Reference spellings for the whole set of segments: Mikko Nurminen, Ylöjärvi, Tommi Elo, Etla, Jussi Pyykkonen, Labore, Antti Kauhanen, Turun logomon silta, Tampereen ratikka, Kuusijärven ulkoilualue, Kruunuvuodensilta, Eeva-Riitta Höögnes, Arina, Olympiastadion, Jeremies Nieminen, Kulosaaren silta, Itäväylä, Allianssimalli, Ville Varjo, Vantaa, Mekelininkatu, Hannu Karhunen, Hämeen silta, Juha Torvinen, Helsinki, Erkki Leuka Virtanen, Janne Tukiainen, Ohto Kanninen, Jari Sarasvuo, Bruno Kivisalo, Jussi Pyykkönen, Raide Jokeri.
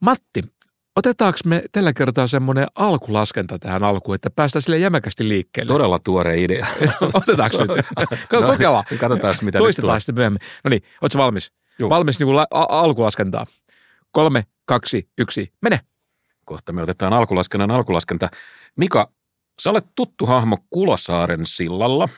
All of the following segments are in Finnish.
Matti, otetaanko me tällä kertaa semmoinen alkulaskenta tähän alkuun, että päästään sille jämäkästi liikkeelle? Todella tuore idea. Otetaanko nyt? Kokeillaan. Katsotaan, mitä toistetaan sitten myöhemmin. No niin, ootko valmis? Juu. Valmis niin alkulaskentaa. 3, 2, 1, mene! Kohta me otetaan alkulaskenta. Mika, sä olet tuttu hahmo Kulosaaren sillalla.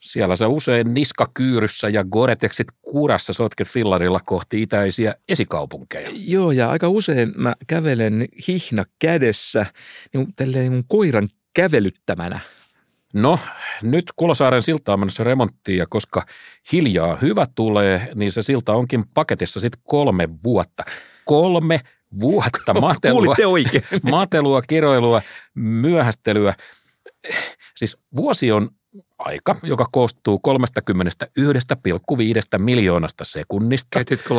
Siellä sä usein niskakyyryssä ja Gore-Texit kurassa sotket fillarilla kohti itäisiä esikaupunkeja. Joo, ja aika usein mä kävelen hihna kädessä, niin koiran kävelyttämänä. No, nyt Kulosaaren silta on menossa remonttiin, ja koska hiljaa hyvä tulee, niin se silta onkin paketissa sitten 3 vuotta. 3 vuotta matelua, kiroilua, myöhästelyä. Siis vuosi on aika, joka koostuu 31,5 miljoonasta sekunnista. Käytitkö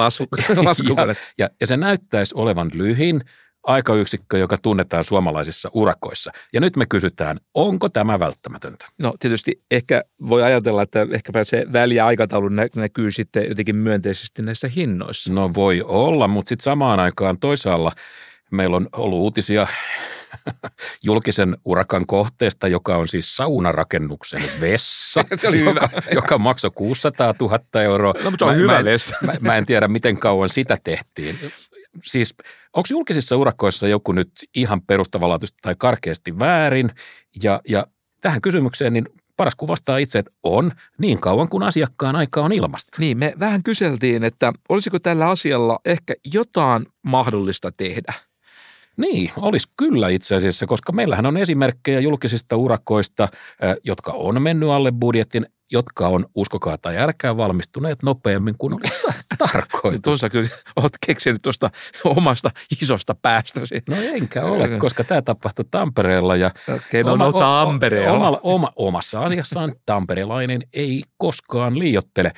laskukonetta? Ja se näyttäisi olevan lyhin aikayksikkö, joka tunnetaan suomalaisissa urakoissa. Ja nyt me kysytään, onko tämä välttämätöntä? No tietysti ehkä voi ajatella, että ehkäpä se väliaikataulu näkyy sitten jotenkin myönteisesti näissä hinnoissa. No voi olla, mutta sitten samaan aikaan toisaalla meillä on ollut uutisia julkisen urakan kohteesta, joka on siis saunarakennuksen vessa, joka maksoi 600 000 €. No, mutta se on hyvä vessa. Mä en tiedä, miten kauan sitä tehtiin. Siis onko julkisissa urakoissa joku nyt ihan perustavanlaatuisesti tai karkeasti väärin? Ja tähän kysymykseen niin paras kuvastaa itse, että on niin kauan kuin asiakkaan aika on ilmasta. Niin, me vähän kyseltiin, että olisiko tällä asialla ehkä jotain mahdollista tehdä. Niin, olisi kyllä itse asiassa, koska meillähän on esimerkkejä julkisista urakoista, jotka on mennyt alle budjetin, jotka on, uskokaa tai älkää, valmistuneet nopeammin kuin oli tarkoitus. Tuossa kyllä olet keksinyt tuosta omasta isosta päästösi. No enkä ole, koska tämä tapahtui Tampereella. Ja okei, Tampereella. Omassa asiassaan tamperelainen ei koskaan liioittele.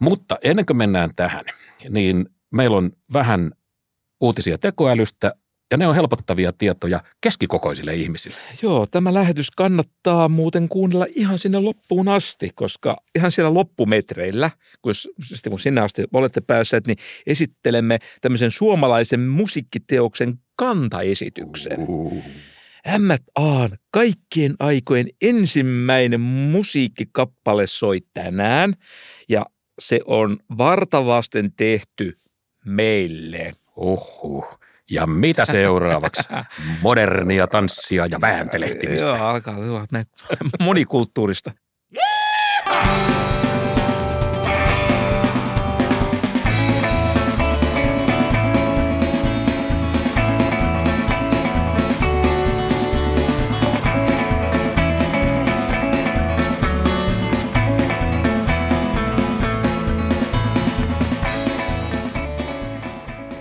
Mutta ennen kuin mennään tähän, niin meillä on vähän uutisia tekoälystä. Ja ne on helpottavia tietoja keskikokoisille ihmisille. Joo, tämä lähetys kannattaa muuten kuunnella ihan sinne loppuun asti, koska ihan siellä loppumetreillä, kun sinne asti olette päässeet, niin esittelemme tämmöisen suomalaisen musiikkiteoksen kantaesityksen. M&A:n kaikkien aikojen ensimmäinen musiikkikappale soi tänään, ja se on vartavasten tehty meille. Oho. Ja mitä seuraavaksi? Modernia tanssia ja vääntelehtimistä. Joo, alkaa tulla näin monikulttuurista.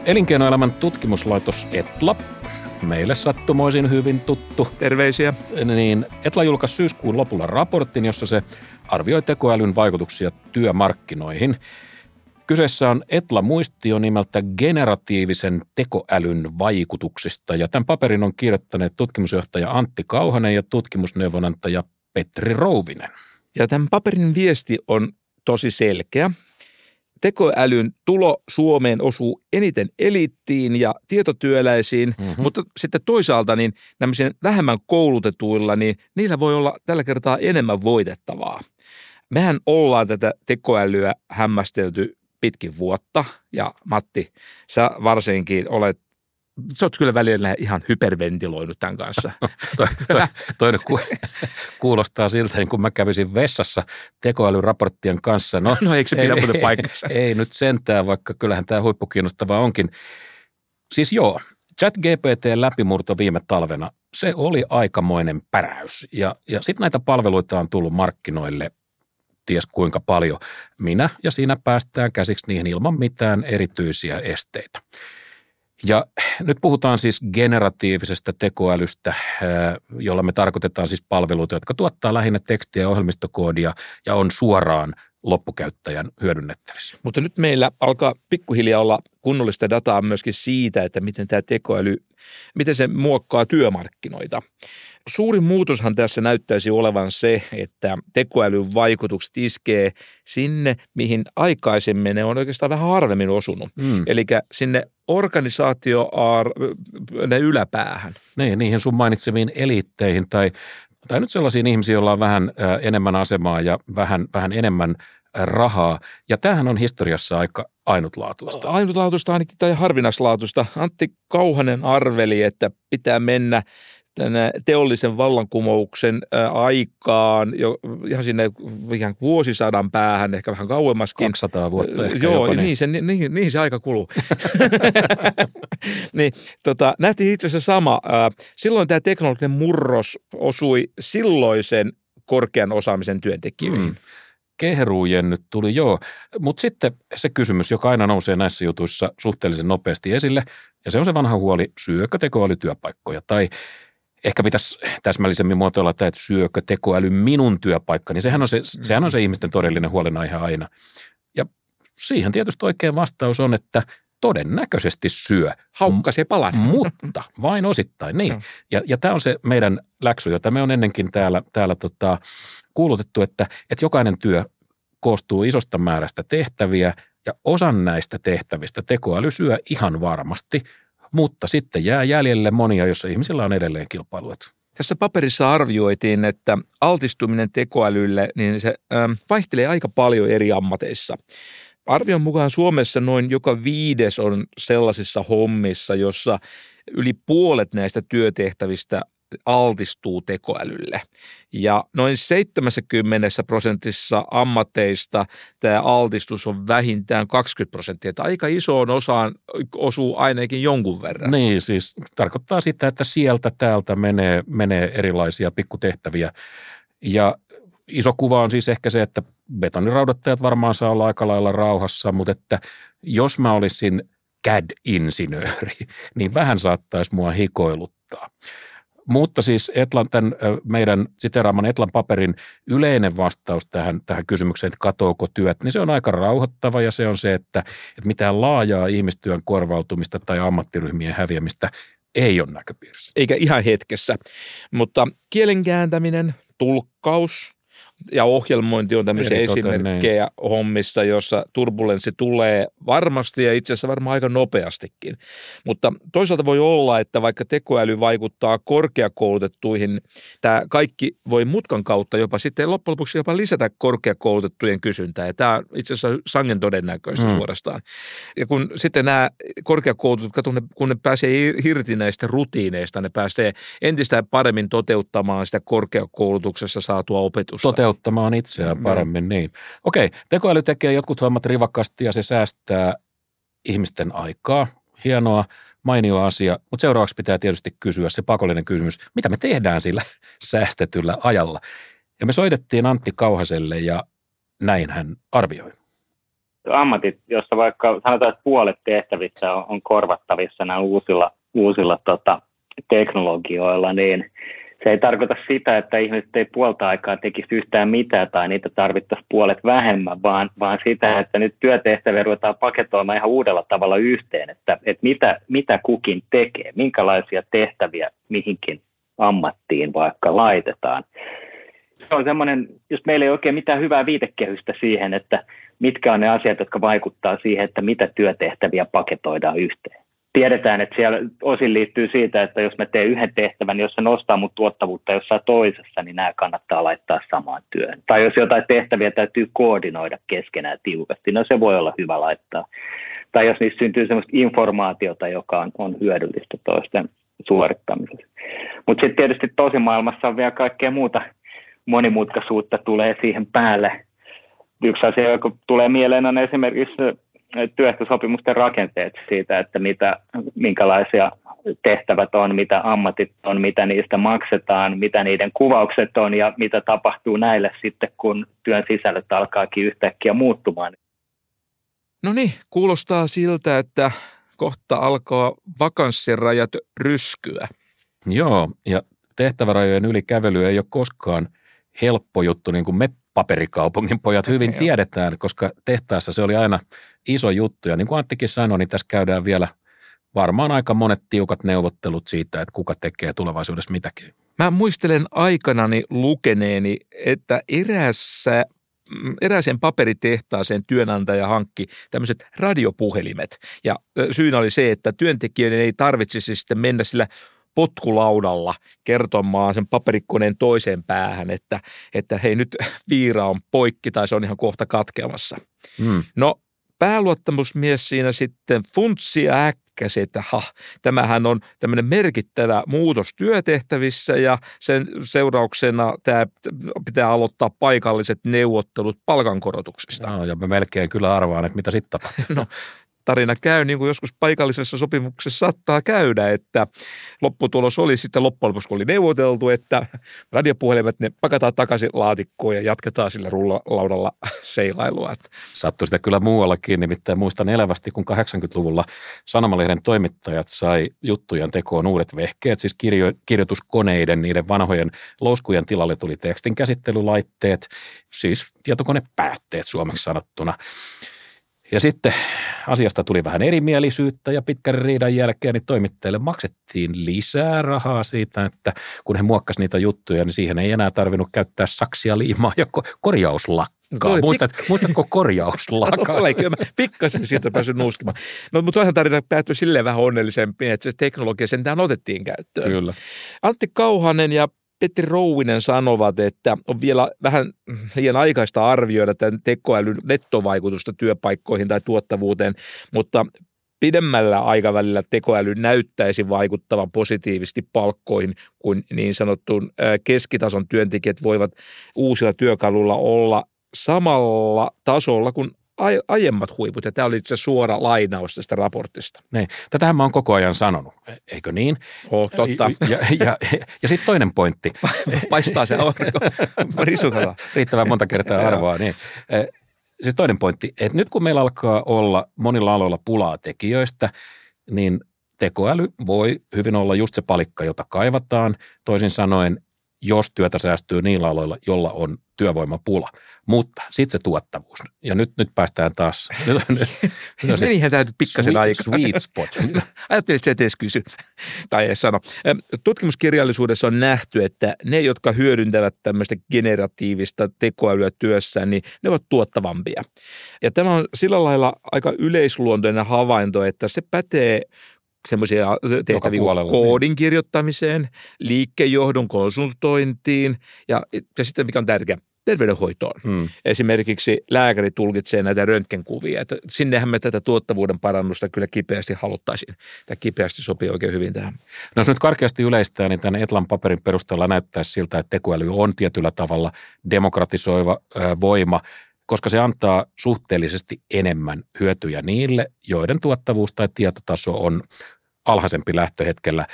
Elinkeinoelämän tutkimuslaitos Etla, meille sattumoisin hyvin tuttu. Terveisiä. Niin, Etla julkaisi syyskuun lopulla raportin, jossa se arvioi tekoälyn vaikutuksia työmarkkinoihin. Kyseessä on Etla-muistio nimeltä Generatiivisen tekoälyn vaikutuksista. Ja tämän paperin on kirjoittaneet tutkimusjohtaja Antti Kauhanen ja tutkimusneuvonantaja Petri Rouvinen. Ja tämän paperin viesti on tosi selkeä. Tekoälyn tulo Suomeen osuu eniten eliittiin ja tietotyöläisiin, mutta sitten toisaalta niin nämmöisen vähemmän koulutetuilla, niin niillä voi olla tällä kertaa enemmän voitettavaa. Mehän ollaan tätä tekoälyä hämmästelty pitkin vuotta, ja Matti, sä varsinkin olet kyllä välillä ihan hyperventiloinut tämän kanssa. Toi kuulostaa siltä, niin kun mä kävisin vessassa tekoälyraporttien kanssa. No eikö se pidä muuten paikkansa? Ei nyt sentään, vaikka kyllähän tämä huippukiinnostavaa onkin. Siis joo, ChatGPT-läpimurto viime talvena, se oli aikamoinen päräys. Ja sitten näitä palveluita on tullut markkinoille ties kuinka paljon. Minä ja siinä päästään käsiksi niihin ilman mitään erityisiä esteitä. Ja nyt puhutaan siis generatiivisesta tekoälystä, jolla me tarkoitetaan siis palveluita, jotka tuottaa lähinnä tekstiä ja ohjelmistokoodia ja on suoraan loppukäyttäjän hyödynnettävissä. Mutta nyt meillä alkaa pikkuhiljaa olla kunnollista dataa myöskin siitä, että miten tämä tekoäly, miten se muokkaa työmarkkinoita. Suuri muutoshan tässä näyttäisi olevan se, että tekoälyn vaikutukset iskee sinne, mihin aikaisemmin ne on oikeastaan vähän harvemmin osunut. Eli sinne ne yläpäähän. Niin, niihin sun mainitsemiin eliitteihin tai nyt sellaisiin ihmisiin, joilla on vähän enemmän asemaa ja vähän enemmän rahaa. Ja tämähän on historiassa aika ainutlaatuista. Ainutlaatuista ainakin tai harvinaislaatuista. Antti Kauhanen arveli, että pitää mennä tänä teollisen vallankumouksen aikaan, ihan sinne ihan vuosisadan päähän, ehkä vähän kauemmaskin. 200 vuotta ehkä. Joo, niin se aika kuluu. Nähtiin itse asiassa sama. Silloin tämä teknologinen murros osui silloisen korkean osaamisen työntekijöihin. Kehruujen nyt tuli, joo. Mutta sitten se kysymys, joka aina nousee näissä jutuissa suhteellisen nopeasti esille, ja se on se vanha huoli, syökö tekoäly työpaikkoja tai ehkä pitäisi täsmällisemmin muotoilla, että syökö tekoäly minun työpaikkani. Sehän on se ihmisten todellinen huolenaihe aina. Ja siihen tietysti oikein vastaus on, että todennäköisesti syö. Haukka se palan. Mutta vain osittain, niin. Ja tämä on se meidän läksy, jota me on ennenkin täällä kuulutettu, että jokainen työ koostuu isosta määrästä tehtäviä ja osan näistä tehtävistä tekoäly syö ihan varmasti. Mutta sitten jää jäljelle monia, joissa ihmisillä on edelleen kilpailuetu. Tässä paperissa arvioitiin, että altistuminen tekoälylle niin se vaihtelee aika paljon eri ammateissa. Arvion mukaan Suomessa noin joka 5. on sellaisissa hommissa, jossa yli puolet näistä työtehtävistä altistuu tekoälylle. Ja noin 70% ammateista tämä altistus on vähintään 20%. Että aika isoon osaan osuu ainakin jonkun verran. Niin, siis tarkoittaa sitä, että sieltä täältä menee erilaisia pikkutehtäviä. Ja iso kuva on siis ehkä se, että betoniraudattajat varmaan saa olla aika lailla rauhassa, mutta että jos mä olisin CAD-insinööri, niin vähän saattaisi mua hikoiluttaa. Mutta siis meidän siteraaman Etlan paperin yleinen vastaus tähän kysymykseen, että katoako työt, niin se on aika rauhoittava ja se on se, että mitään laajaa ihmistyön korvautumista tai ammattiryhmien häviämistä ei ole näköpiirissä. Eikä ihan hetkessä, mutta kielenkääntäminen, tulkkaus ja ohjelmointi on tämmöisiä esimerkkejä hommissa, jossa turbulenssi tulee varmasti ja itse asiassa varmaan aika nopeastikin. Mutta toisaalta voi olla, että vaikka tekoäly vaikuttaa korkeakoulutettuihin, tämä kaikki voi mutkan kautta jopa sitten loppujen lopuksi jopa lisätä korkeakoulutettujen kysyntää. Ja tämä on itse asiassa sangen todennäköistä suorastaan. Ja kun sitten nämä korkeakoulutetut, kun ne pääsee irti näistä rutiineista, ne pääsee entistä paremmin toteuttamaan sitä korkeakoulutuksessa saatua opetusta. Ottamaan itseään paremmin, niin. Okei, tekoäly tekee jotkut hommat rivakasti ja se säästää ihmisten aikaa. Hienoa, mainio asia, mutta seuraavaksi pitää tietysti kysyä se pakollinen kysymys, mitä me tehdään sillä säästetyllä ajalla. Ja me soitettiin Antti Kauhaselle ja näin hän arvioi. Ammatit, jossa vaikka sanotaan, että puolet tehtävissä on korvattavissa nämä uusilla teknologioilla, niin se ei tarkoita sitä, että ihmiset ei puolta aikaa tekisi yhtään mitään tai niitä tarvittaisiin puolet vähemmän, vaan sitä, että nyt työtehtäviä ruvetaan paketoimaan ihan uudella tavalla yhteen, että mitä kukin tekee, minkälaisia tehtäviä mihinkin ammattiin vaikka laitetaan. Se on semmoinen, jos meillä ei oikein mitään hyvää viitekehystä siihen, että mitkä on ne asiat, jotka vaikuttaa siihen, että mitä työtehtäviä paketoidaan yhteen. Tiedetään, että siellä osin liittyy siitä, että jos mä teen yhden tehtävän, niin jos se nostaa mun tuottavuutta jossain toisessa, niin nämä kannattaa laittaa samaan työhön. Tai jos jotain tehtäviä täytyy koordinoida keskenään tiukasti, no se voi olla hyvä laittaa. Tai jos niissä syntyy sellaista informaatiota, joka on hyödyllistä toisten suorittamisessa. Mutta sitten tietysti tosimaailmassa on vielä kaikkea muuta monimutkaisuutta tulee siihen päälle. Yksi asia, joka tulee mieleen, on esimerkiksi työehtosopimusten rakenteet siitä, että minkälaisia tehtävät on, mitä ammatit on, mitä niistä maksetaan, mitä niiden kuvaukset on ja mitä tapahtuu näille sitten, kun työn sisällöt alkaakin yhtäkkiä muuttumaan. No niin, kuulostaa siltä, että kohta alkaa vakanssirajat ryskyä. Joo, ja tehtävärajojen yli kävely ei ole koskaan helppo juttu, niin kuin me paperikaupungin pojat hyvin tiedetään, koska tehtaassa se oli aina iso juttu. Ja niin kuin Anttikin sanoi, niin tässä käydään vielä varmaan aika monet tiukat neuvottelut siitä, että kuka tekee tulevaisuudessa mitäkin. Mä muistelen aikanani lukeneeni, että erääseen paperitehtaaseen työnantaja hankki tämmöiset radiopuhelimet. Ja syynä oli se, että työntekijöiden ei tarvitsisi sitten mennä sillä potkulaudalla kertomaan sen paperikoneen toiseen päähän, että hei, nyt viira on poikki tai se on ihan kohta katkeamassa. No pääluottamusmies siinä sitten funtsi äkkäsi, että tämähän on tämmöinen merkittävä muutos työtehtävissä ja sen seurauksena tämä pitää aloittaa paikalliset neuvottelut palkankorotuksista. No, ja mä melkein kyllä arvaan, että mitä sitten tapahtuu. No, tarina käy niin kuin joskus paikallisessa sopimuksessa saattaa käydä, että lopputulos oli sitten loppujen lopuksi oli neuvoteltu, että radiopuhelimet ne pakataan takaisin laatikkoon ja jatketaan sillä rullalaudalla seilailua. Sattui sitä kyllä muuallakin, nimittäin muistan elävästi, kun 80-luvulla sanomalehden toimittajat sai juttujen tekoon uudet vehkeet, siis kirjoituskoneiden, niiden vanhojen louskujen tilalle tuli tekstin käsittelylaitteet, siis tietokonepäätteet suomeksi sanottuna. Ja sitten asiasta tuli vähän erimielisyyttä ja pitkän riidan jälkeen niin toimittajille maksettiin lisää rahaa siitä, että kun he muokkasivat niitä juttuja, niin siihen ei enää tarvinnut käyttää saksia, liimaa ja korjauslakkaa. Muistatko korjauslakkaa? Pikkasen siitä pääsin nuuskimaan. No, mutta toihan tarina päättyi silleen vähän onnellisempi, että se teknologia sentään otettiin käyttöön. Kyllä. Antti Kauhanen ja Petri Rouvinen sanovat, että on vielä vähän liian aikaista arvioida tämän tekoälyn nettovaikutusta työpaikkoihin tai tuottavuuteen, mutta pidemmällä aikavälillä tekoäly näyttäisi vaikuttavan positiivisesti palkkoihin, kun niin sanottuun keskitason työntekijät voivat uusilla työkaluilla olla samalla tasolla kuin aiemmat huiput, ja tämä oli itse suora lainaus tästä raportista. Niin. Tätähän mä oon koko ajan sanonut, eikö niin? Oh, totta. Ja sitten toinen pointti. Paistaa se aurinko. Risukala. Riittävän monta kertaa arvaa, niin. Siis toinen pointti, että nyt kun meillä alkaa olla monilla aloilla pulaa tekijöistä, niin tekoäly voi hyvin olla just se palikka, jota kaivataan. Toisin sanoen, jos työtä säästyy niillä aloilla, jolla on työvoimapula. Mutta sitten se tuottavuus. Ja nyt päästään taas. Menihän täytyy pikkasen aikaa. Sweet spot. Ajattelin, että se et edes kysy. Tai edes sano. Tutkimuskirjallisuudessa on nähty, että ne, jotka hyödyntävät tämmöistä generatiivista tekoälyä työssään, niin ne ovat tuottavampia. Ja tämä on sillä lailla aika yleisluontoinen havainto, että se pätee semmoisia tehtäviä koodin kirjoittamiseen, liikkejohdon konsultointiin ja sitten mikä on tärkeää, terveydenhoitoon. Esimerkiksi lääkäri tulkitsee näitä röntgenkuvia, että sinnehän me tätä tuottavuuden parannusta kyllä kipeästi haluttaisiin. Tämä kipeästi sopii oikein hyvin tähän. No jos nyt karkeasti yleistää, niin tämän Etlan paperin perusteella näyttää siltä, että tekoäly on tietyllä tavalla demokratisoiva voima, koska se antaa suhteellisesti enemmän hyötyjä niille, joiden tuottavuus tai tietotaso on alhaisempi lähtöhetkellä.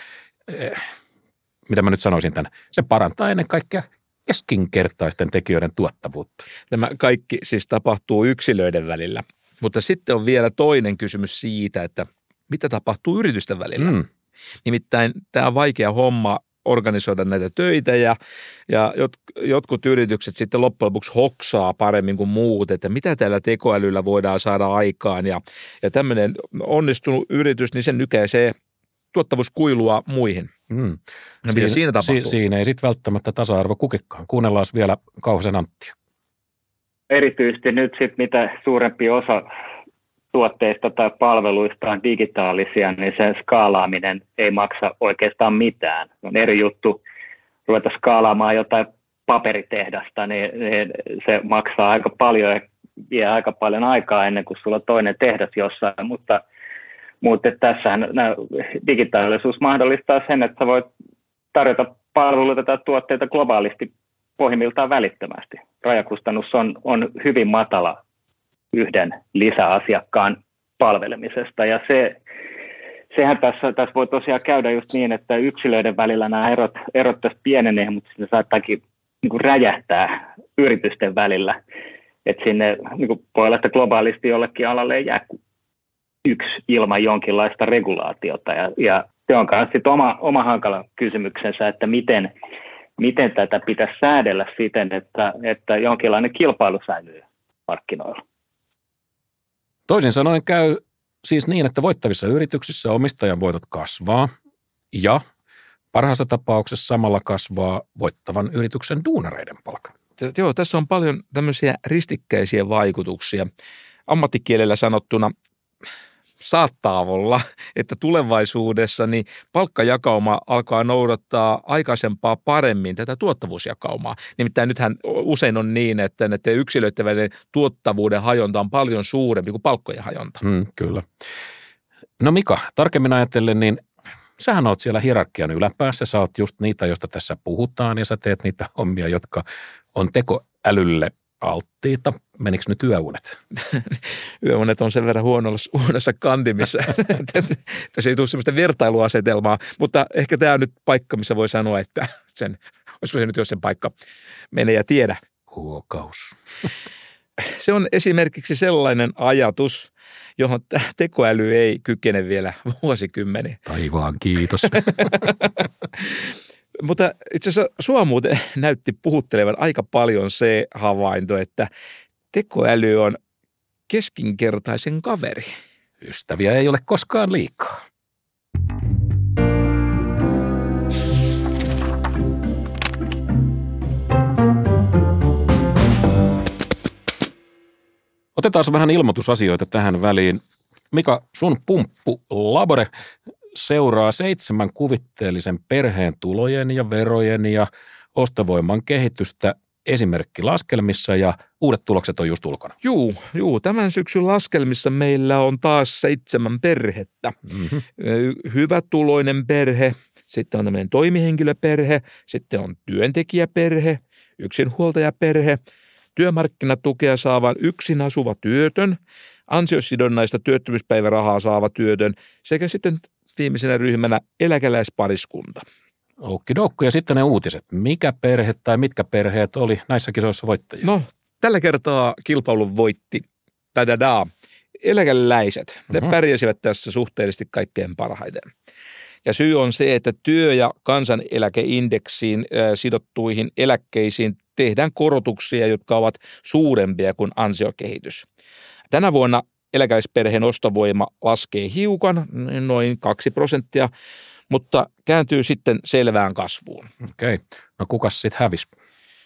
Mitä mä nyt sanoisin tämän? Se parantaa ennen kaikkea keskinkertaisten tekijöiden tuottavuutta. Nämä kaikki siis tapahtuu yksilöiden välillä, mutta sitten on vielä toinen kysymys siitä, että mitä tapahtuu yritysten välillä. Nimittäin tämä on vaikea homma organisoida näitä töitä ja jotkut yritykset sitten loppujen lopuksi hoksaa paremmin kuin muut, että mitä tällä tekoälyllä voidaan saada aikaan ja tämmöinen onnistunut yritys, niin sen nykäisee tuottavuuskuilua muihin. No, mitä siinä tapahtuu? Siinä ei sitten välttämättä tasa-arvo kukikaan. Kuunnellaan vielä Kauhasen Anttia. Erityisesti nyt sitten mitä suurempi osa tuotteista tai palveluista on digitaalisia, niin sen skaalaaminen ei maksa oikeastaan mitään. On eri juttu ruveta skaalaamaan jotain paperitehdasta, niin se maksaa aika paljon ja vie aika paljon aikaa ennen kuin sulla on toinen tehdas jossain, mutta tässähän digitaalisuus mahdollistaa sen, että sä voit tarjota palveluita tai tuotteita globaalisti pohjimmiltaan välittömästi. Rajakustannus on hyvin matala yhden lisäasiakkaan palvelemisesta, ja sehän tässä voi tosiaan käydä just niin, että yksilöiden välillä nämä erot tässä pienenee, mutta se saattaakin niin kuin räjähtää yritysten välillä, että sinne niin kuin voi olla, että globaalisti jollekin alalle ei jää yksi ilman jonkinlaista regulaatiota, ja se on myös oma hankala kysymyksensä, että miten miten tätä pitäisi säädellä siten, että jonkinlainen kilpailu säilyy markkinoilla. Toisin sanoen käy siis niin, että voittavissa yrityksissä omistajan voitot kasvaa ja parhaassa tapauksessa samalla kasvaa voittavan yrityksen duunareiden palkat. Joo, tässä on paljon tämmöisiä ristikkäisiä vaikutuksia. Ammattikielellä sanottuna saattaa olla, että tulevaisuudessa niin palkkajakauma alkaa noudattaa aikaisempaa paremmin tätä tuottavuusjakaumaa. Nimittäin nythän usein on niin, että näiden yksilöiden välinen tuottavuuden hajonta on paljon suurempi kuin palkkojen hajonta. Kyllä. No Mika, tarkemmin ajatellen, niin sähän oot siellä hierarkian yläpäässä, sä oot just niitä, joista tässä puhutaan ja sä teet niitä hommia, jotka on tekoälylle alttiita. Menikö nyt yöunet? Yöunet on sen verran huonossa kantimissa, että se ei tule sellaista vertailuasetelmaa, mutta ehkä tämä on nyt paikka, missä voi sanoa, että sen, olisiko se nyt jos sen paikka, mene ja tiedä. Huokaus. Se on esimerkiksi sellainen ajatus, johon tekoäly ei kykene vielä vuosikymmeniä. Taivaan kiitos. Mutta itse asiassa sua muuten näytti puhuttelevan aika paljon se havainto, että tekoäly on keskinkertaisen kaveri. Ystäviä ei ole koskaan liikaa. Otetaan vähän ilmoitusasioita tähän väliin. Mika, sun pumppu Labore seuraa 7 kuvitteellisen perheen tulojen ja verojen ja ostovoiman kehitystä esimerkkilaskelmissa ja uudet tulokset on just ulkona. Juu, tämän syksyn laskelmissa meillä on taas 7 perhettä. Mm-hmm. Hyvätuloinen perhe, sitten on tämmöinen toimihenkilöperhe, sitten on työntekijäperhe, yksinhuoltajaperhe, työmarkkinatukea saavan yksin asuva työtön, ansiosidonnaista työttömyyspäivärahaa saava työtön sekä sitten viimeisenä ryhmänä eläkeläispariskunta. Oukkidoukku ja sitten ne uutiset. Mikä perhe tai mitkä perheet oli näissä kisoissa voittajia? No, tällä kertaa kilpailun voitti eläkeläiset. Ne pärjäsivät tässä suhteellisesti kaikkein parhaiten. Ja syy on se, että työ- ja kansaneläkeindeksiin sidottuihin eläkkeisiin tehdään korotuksia, jotka ovat suurempia kuin ansiokehitys. Tänä vuonna eläkeläisperheen ostovoima laskee hiukan, noin 2%, mutta kääntyy sitten selvään kasvuun. Okei. No kukas sitten hävisi?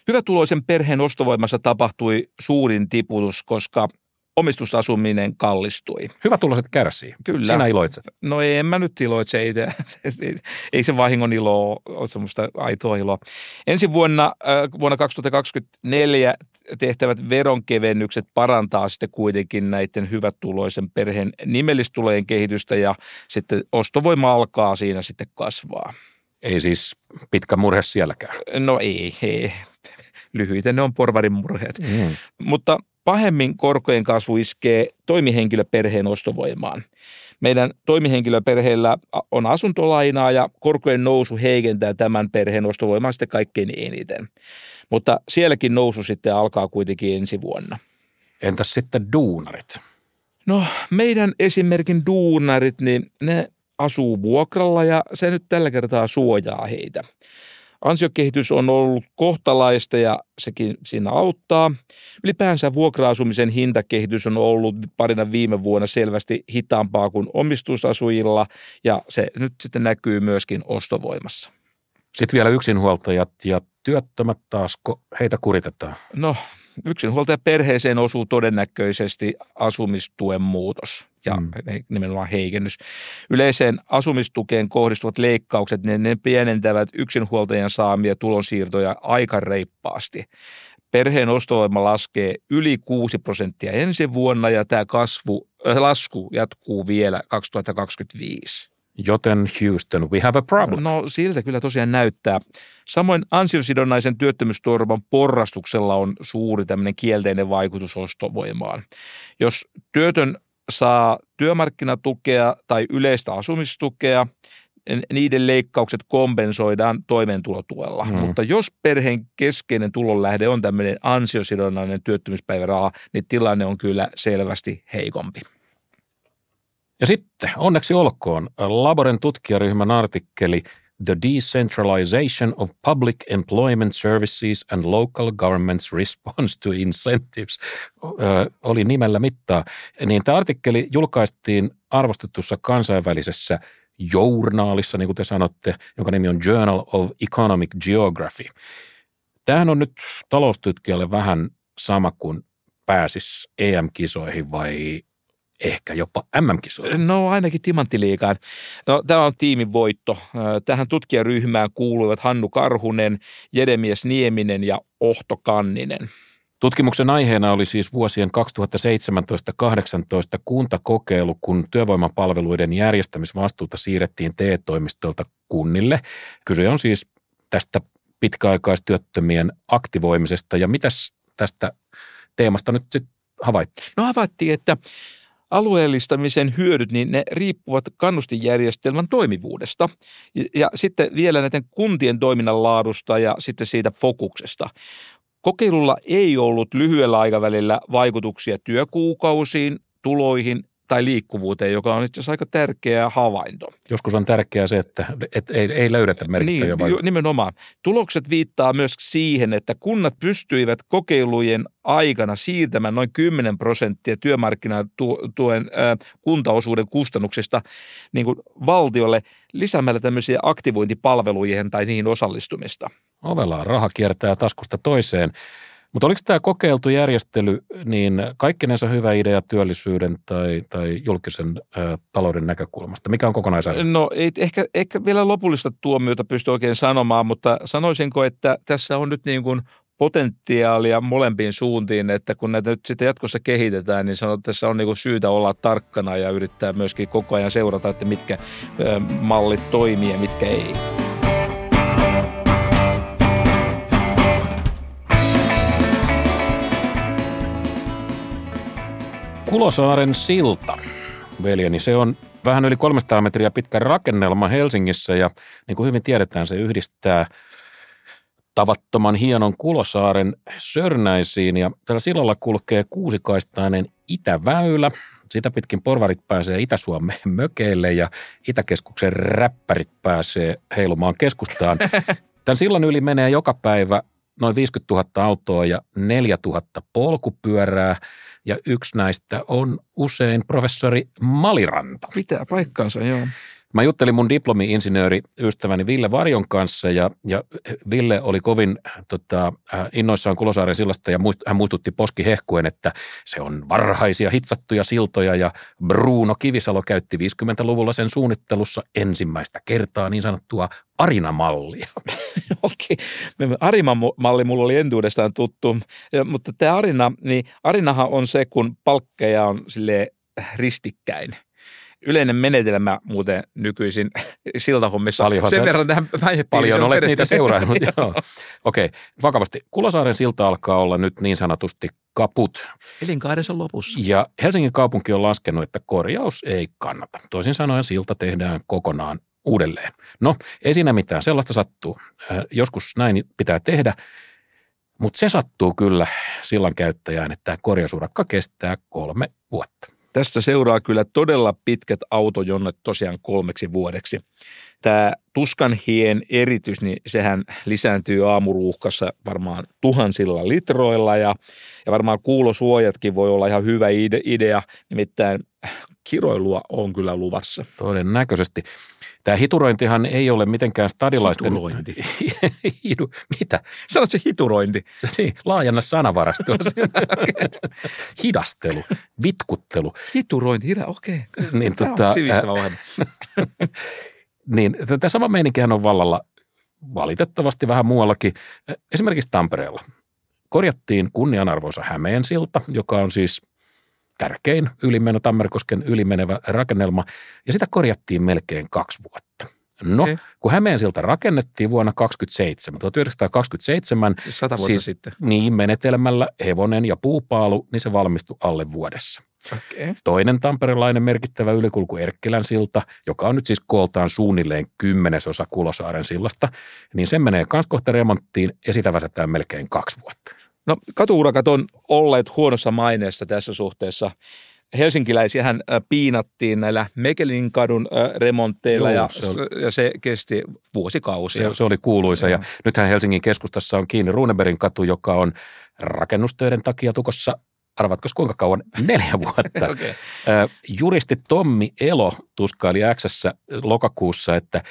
Hyvätuloisen perheen ostovoimassa tapahtui suurin tiputus, koska omistusasuminen kallistui. Hyvätuloiset kärsii. Kyllä. Sinä iloitset. No en mä nyt iloitse itse. Ei se vahingon iloa ole semmoista aitoa iloa. Ensi vuonna 2024 tehtävät veronkevennykset parantaa sitten kuitenkin näiden hyvätuloisen perheen nimellistulojen kehitystä ja sitten ostovoima alkaa siinä sitten kasvaa. Ei siis pitkä murhe sielläkään. No ei. Lyhyitä ne on porvarin murheet. Mutta pahemmin korkojen kasvu iskee toimihenkilöperheen ostovoimaan. Meidän toimihenkilöperheellä on asuntolainaa ja korkojen nousu heikentää tämän perheen ostovoimaa sitten kaikkein eniten. Mutta sielläkin nousu sitten alkaa kuitenkin ensi vuonna. Entäs sitten duunarit? No meidän esimerkin duunarit, niin ne asuu vuokralla ja se nyt tällä kertaa suojaa heitä. Ansiokehitys on ollut kohtalaista ja sekin siinä auttaa. Ylipäänsä vuokra-asumisen hintakehitys on ollut parina viime vuonna selvästi hitaampaa kuin omistusasujilla ja se nyt sitten näkyy myöskin ostovoimassa. Sitten vielä yksinhuoltajat ja työttömät taasko heitä kuritetaan? No yksinhuoltajaperheeseen osuu todennäköisesti asumistuen muutos ja nimenomaan heikennys. Yleiseen asumistukeen kohdistuvat leikkaukset, ne pienentävät yksinhuoltajan saamia tulonsiirtoja aika reippaasti. Perheen ostovoima laskee yli 6% ensi vuonna ja tämä lasku jatkuu vielä 2025. Joten Houston, we have a problem. No siltä kyllä tosiaan näyttää. Samoin ansiosidonnaisen työttömyysturvan porrastuksella on suuri tämmöinen kielteinen vaikutus ostovoimaan. Jos työtön saa työmarkkinatukea tai yleistä asumistukea, niiden leikkaukset kompensoidaan toimeentulotuella. Mutta jos perheen keskeinen tulonlähde on tämmöinen ansiosidonnainen työttömyyspäiväraha, niin tilanne on kyllä selvästi heikompi. Ja sitten, onneksi olkoon, Laboren tutkijaryhmän artikkeli the decentralization of public employment services and local government's response to incentives oli nimellä mittaa. Niin tämä artikkeli julkaistiin arvostetussa kansainvälisessä journaalissa, niin kuin te sanotte, jonka nimi on Journal of Economic Geography. Tämähän on nyt taloustutkijalle vähän sama kuin pääsis EM-kisoihin vai ehkä jopa MM-kisoihin. No ainakin timanttiliigaan. No, tämä on tiimin voitto. Tähän tutkijaryhmään kuuluivat Hannu Karhunen, Jeremies Nieminen ja Ohto Kanninen. Tutkimuksen aiheena oli siis vuosien 2017-2018 kuntakokeilu, kun työvoimapalveluiden järjestämisvastuuta siirrettiin TE-toimistolta kunnille. Kyse on siis tästä pitkäaikaistyöttömien aktivoimisesta. Ja mitäs tästä teemasta nyt sitten havaittiin? No havaittiin, että alueellistamisen hyödyt, niin ne riippuvat kannustinjärjestelmän toimivuudesta ja sitten vielä näiden kuntien toiminnan laadusta ja sitten siitä fokuksesta. Kokeilulla ei ollut lyhyellä aikavälillä vaikutuksia työkuukausiin, tuloihin tai liikkuvuuteen, joka on itse asiassa aika tärkeä havainto. Joskus on tärkeää se, että ei löydetä merkittäviä vaikutuksia. Niin, nimenomaan. Tulokset viittaa myös siihen, että kunnat pystyivät kokeilujen aikana siirtämään noin 10% työmarkkinatuen kuntaosuuden kustannuksista niin kuin valtiolle lisäämällä tämmöisiä aktivointipalveluihin tai niihin osallistumista. Ovelaa raha kiertää taskusta toiseen. Mutta oliko tämä kokeiltu järjestely, niin kaikkinensa hyvä idea työllisyyden tai julkisen talouden näkökulmasta? Mikä on kokonaisarvo? No ei ehkä vielä lopullista tuomiota pysty oikein sanomaan, mutta sanoisinko, että tässä on nyt niin kuin potentiaalia molempiin suuntiin, että kun näitä nyt sitten jatkossa kehitetään, niin sanon, että tässä on niin kuin syytä olla tarkkana ja yrittää myöskin koko ajan seurata, että mitkä mallit toimii ja mitkä ei. Kulosaaren silta, veljeni, se on vähän yli 300 metriä pitkä rakennelma Helsingissä ja niin kuin hyvin tiedetään, se yhdistää tavattoman hienon Kulosaaren Sörnäisiin ja tällä sillalla kulkee kuusikaistainen Itäväylä. Sitä pitkin porvarit pääsee Itä-Suomeen mökeille ja Itäkeskuksen räppärit pääsee heilumaan keskustaan. Tämän sillan yli menee joka päivä noin 50 000 autoa ja 4 000 polkupyörää. Ja yksi näistä on usein professori Maliranta. Pitää paikkaansa, joo. Mä juttelin mun diplomi-insinööriystäväni Ville Varjon kanssa ja Ville oli kovin innoissaan Kulosaaren sillasta ja hän muistutti poskihehkuen, että se on varhaisia hitsattuja siltoja ja Bruno Kivisalo käytti 50-luvulla sen suunnittelussa ensimmäistä kertaa niin sanottua Arina-mallia. Okei. Arina-malli mulla oli entuudestaan tuttu, mutta tämä Arina, niin Arinahan on se, kun palkkeja on silleen ristikkäin. Yleinen menetelmä muuten nykyisin siltahommissa. Paljon olet niitä seurannut. Okei, vakavasti. Kulosaaren silta alkaa olla nyt niin sanotusti kaput. Elinkaarensa lopussa. Ja Helsingin kaupunki on laskenut, että korjaus ei kannata. Toisin sanoen silta tehdään kokonaan uudelleen. No, ei siinä mitään. Sellaista sattuu. Joskus näin pitää tehdä. Mutta se sattuu kyllä sillan käyttäjään, että tämä korjausurakka kestää 3 vuotta. Tästä seuraa kyllä todella pitkät autojonot tosiaan 3 vuodeksi. Tämä tuskanhien eritys, niin sehän lisääntyy aamuruuhkassa varmaan 1 000 litroilla ja varmaan kuulosuojatkin voi olla ihan hyvä idea, nimittäin kiroilua on kyllä luvassa. Todennäköisesti. Tämä hiturointihan ei ole mitenkään stadilaisten... Hiturointi. Mitä? Sanot se hiturointi. Niin, laajanna sanavarastoa. Hidastelu, vitkuttelu. Hiturointi, okei. Okay. Niin, tämä on sivistävä ohjelma. Niin, tämä sama meininkihän on vallalla valitettavasti vähän muuallakin. Esimerkiksi Tampereella korjattiin kunnianarvoisa Hämeen silta, joka on siis tärkein ylimeno, Tammerkosken ylimenevä rakennelma, ja sitä korjattiin melkein 2 vuotta. No, kun Hämeen silta rakennettiin vuonna 1927, 100 vuotta siis, sitten. Niin menetelmällä hevonen ja puupaalu, niin se valmistui alle vuodessa. Okay. Toinen tamperelainen merkittävä ylikulku Erkkilän silta, joka on nyt siis kooltaan suunnilleen 10% Kulosaaren sillasta, niin se menee kans kohta remonttiin ja sitä väsätään melkein 2 vuotta. No, katuurakat on olleet huonossa maineessa tässä suhteessa. helsinkiläisiähän piinattiin näillä Mekelininkadun remontteilla. Joo, ja se kesti vuosikausia. Se oli kuuluisa ja nythän Helsingin keskustassa on kiinni Runebergin katu, joka on rakennustöiden takia tukossa. Arvatko kuinka kauan? 4 vuotta. Okay. Juristi Tommi Elo tuskaili X:ssä lokakuussa, että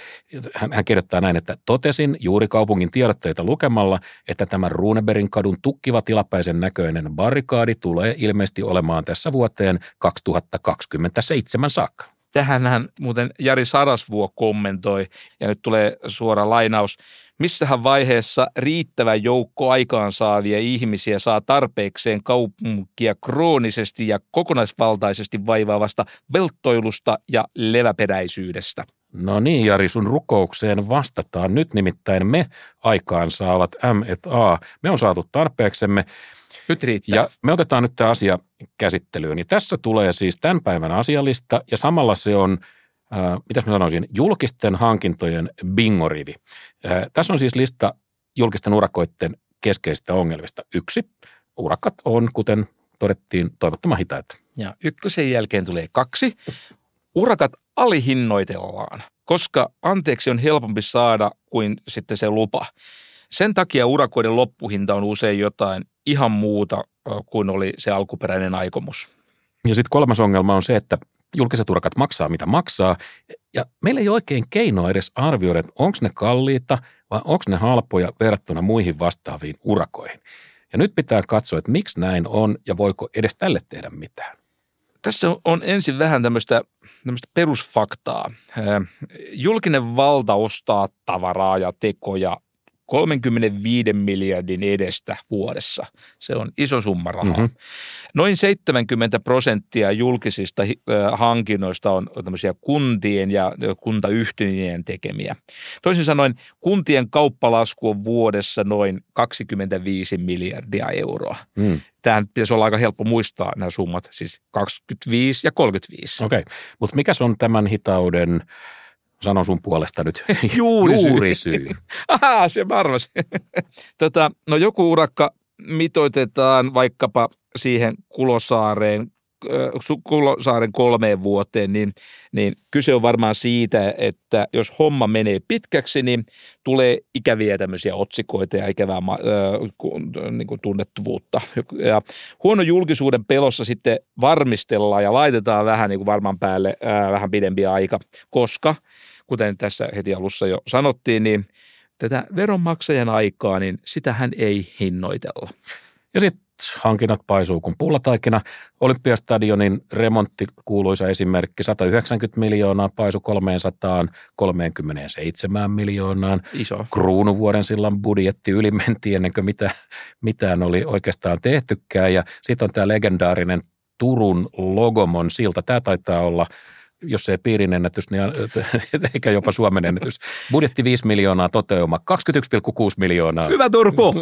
hän kirjoittaa näin, että totesin juuri kaupungin tiedotteita lukemalla, että tämä Runebergin kadun tukkiva tilapäisen näköinen barrikaadi tulee ilmeisesti olemaan tässä vuoteen 2027 saakka. Tähänhän muuten Jari Sarasvuo kommentoi, ja nyt tulee suora lainaus. Missähän vaiheessa riittävä joukko aikaansaavia ihmisiä saa tarpeekseen kaupunkia kroonisesti ja kokonaisvaltaisesti vaivaavasta velttoilusta ja leväperäisyydestä? No niin, Jari, sun rukoukseen vastataan. Nyt nimittäin me aikaansaavat M et A. Me on saatu tarpeeksemme. Nyt riittää. Ja me otetaan nyt tämä asia käsittelyyn. Ja tässä tulee siis tämän päivän asialista ja samalla se on, mitäs mä sanoisin, julkisten hankintojen bingorivi. Tässä on siis lista julkisten urakoiden keskeisistä ongelmista. 1. Urakat on, kuten todettiin, toivottoman hitaita. Ja 1 jälkeen tulee 2. Urakat alihinnoitellaan, koska anteeksi on helpompi saada kuin sitten se lupa. Sen takia urakoiden loppuhinta on usein jotain ihan muuta kuin oli se alkuperäinen aikomus. Ja sitten 3. ongelma on se, että julkiset urakat maksaa mitä maksaa ja meillä ei ole oikein keinoa edes arvioida, että onko ne kalliita vai onko ne halpoja verrattuna muihin vastaaviin urakoihin. Ja nyt pitää katsoa, että miksi näin on ja voiko edes tälle tehdä mitään. Tässä on ensin vähän tämmöistä perusfaktaa. Julkinen valta ostaa tavaraa ja tekoja 35 miljardin edestä vuodessa. Se on iso summa rahaa. Noin 70% julkisista hankinnoista on tämmöisiä kuntien ja kuntayhtymien tekemiä. Toisin sanoen kuntien kauppalasku on vuodessa noin 25 miljardia euroa. Tämähän pitäisi olla aika helppo muistaa nämä summat, siis 25 ja 35. Okei, mutta mikä on tämän hitauden... Sano sun puolesta nyt. Juurisyy. Ahaa, se mä arvasin. No joku urakka mitoitetaan vaikkapa siihen Kulosaaren 3 vuoteen, niin kyse on varmaan siitä, että jos homma menee pitkäksi, niin tulee ikäviä tämmöisiä otsikoita ja ikävää niin kuin tunnettuvuutta. Ja huono julkisuuden pelossa sitten varmistellaan ja laitetaan vähän niin kuin varman päälle vähän pidempi aika, koska kuten tässä heti alussa jo sanottiin, niin tätä veronmaksajan aikaa, niin sitähän ei hinnoitella. Ja sitten hankinnat paisuu kuin pullataikina. Olympiastadionin remontti kuuluisa esimerkki, 190 miljoonaa paisu 337 miljoonaan. Iso. Kruunuvuodensillan budjetti ylimenti ennen kuin mitään oli oikeastaan tehtykään. Ja sitten on tämä legendaarinen Turun logomon silta. Tämä taitaa olla... Jos ei piirin ennätys, niin eikä jopa Suomen ennätys. Budjetti 5 miljoonaa, toteuma 21,6 miljoonaa. Hyvä Turku!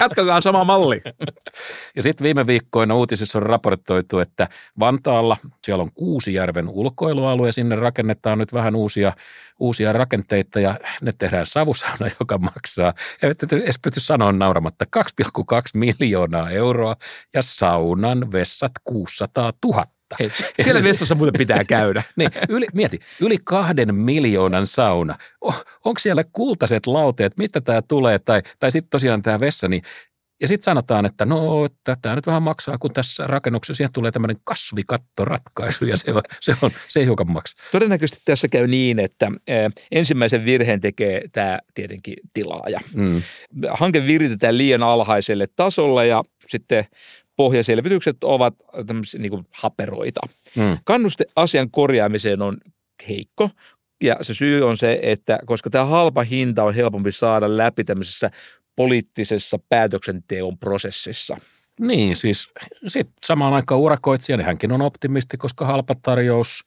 Jatkakaa sama malli. Ja sitten viime viikkoina uutisissa on raportoitu, että Vantaalla, siellä on Kuusijärven ulkoilualue, sinne rakennetaan nyt vähän uusia rakenteita ja ne tehdään savusauna, joka maksaa. Ei edes pysty sanoa nauramatta 2,2 miljoonaa euroa ja saunan vessat 600 000. Siellä vessassa muuten pitää käydä. Niin, yli 2 miljoonan sauna. Onko siellä kultaiset lauteet, mistä tämä tulee, tai sitten tosiaan tämä vessa, niin, ja sitten sanotaan, että no, tämä nyt vähän maksaa, kun tässä rakennuksessa siihen tulee tämmöinen kasvikattoratkaisu, ja se hiukan maksaa. Todennäköisesti tässä käy niin, että ensimmäisen virheen tekee tämä tietenkin tilaaja. Hanke viritetään liian alhaiselle tasolle, ja sitten... Pohjaselvitykset ovat tämmöisiä niin kuin haperoita. Kannuste asian korjaamiseen on heikko ja se syy on se, että koska tämä halpa hinta on helpompi saada läpi tämmöisessä poliittisessa päätöksenteon prosessissa. Niin, siis sitten samaan aikaan urakoitsija, niin hänkin on optimisti, koska halpa tarjous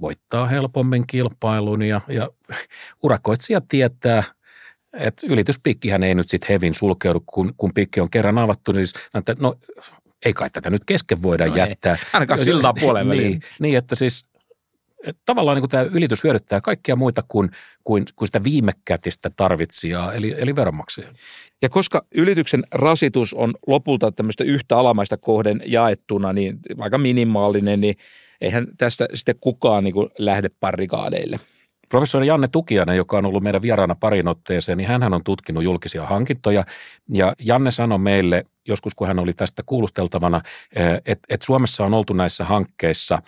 voittaa helpommin kilpailun ja urakoitsija tietää, että ylityspiikkihän ei nyt sitten hevin sulkeudu, kun piikki on kerran avattu, niin siis, että no ei kai tätä nyt kesken voida jättää. Ainakaan siltaan puoleen väliin. Niin, että siis tavallaan niin tämä ylitys hyödyttää kaikkia muita kuin sitä viimekätistä tarvitsijaa, eli veronmaksajia. Ja koska ylityksen rasitus on lopulta tämmöistä yhtä alamaista kohden jaettuna, niin aika minimaalinen, niin eihän tästä sitten kukaan niin lähde parrikaadeille. Professori Janne Tukiainen, joka on ollut meidän vieraana parin otteeseen, niin hänhän on tutkinut julkisia hankintoja. Ja Janne sanoi meille, joskus kun hän oli tästä kuulusteltavana, että Suomessa on oltu näissä hankkeissa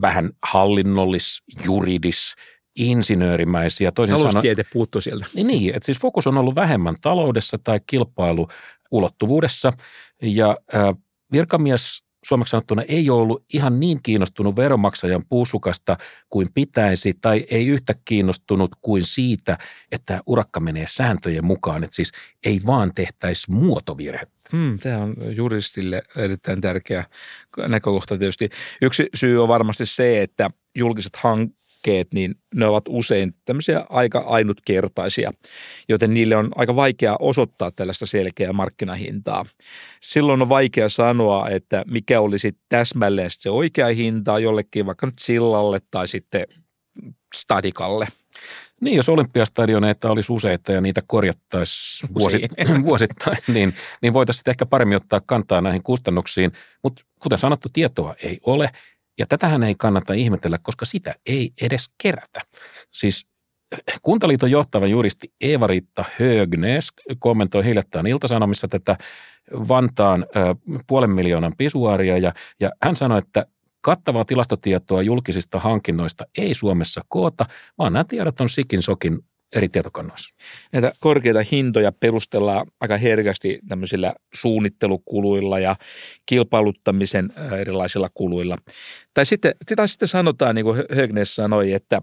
vähän hallinnollis, juridis, insinöörimäisiä. Taloustiete puuttuu sieltä. Niin, että siis fokus on ollut vähemmän taloudessa tai kilpailuulottuvuudessa. Ja virkamies suomeksi sanottuna ei ole ollut ihan niin kiinnostunut veronmaksajan puusukasta kuin pitäisi, tai ei yhtä kiinnostunut kuin siitä, että urakka menee sääntöjen mukaan, että siis ei vaan tehtäisi muotovirhettä. Tämä on juristille erittäin tärkeä näkökohta tietysti. Yksi syy on varmasti se, että julkiset hankkeet, niin ne ovat usein tämmöisiä aika ainutkertaisia, joten niille on aika vaikea osoittaa tällaista selkeää markkinahintaa. Silloin on vaikea sanoa, että mikä olisi täsmälleen se oikea hinta jollekin, vaikka nyt sillalle tai sitten stadikalle. Niin, jos olympiastadioneita olisi useita ja niitä korjattaisiin vuosittain, niin voitaisiin sitten ehkä paremmin ottaa kantaa näihin kustannuksiin, mutta kuten sanottu, tietoa ei ole. Ja tätähän ei kannata ihmetellä, koska sitä ei edes kerätä. Siis Kuntaliiton johtava juristi Eeva-Riitta Höögnes kommentoi hiljattain Ilta-Sanomissa tätä Vantaan 500 000 pisuaaria. Ja hän sanoi, että kattavaa tilastotietoa julkisista hankinnoista ei Suomessa koota, vaan nämä tiedot on sikin sokin eri tietokannoissa. Näitä korkeita hintoja perustellaan aika herkästi tämmöisillä suunnittelukuluilla ja kilpailuttamisen erilaisilla kuluilla. Tai sitten sanotaan, niin kuin Högnes sanoi, että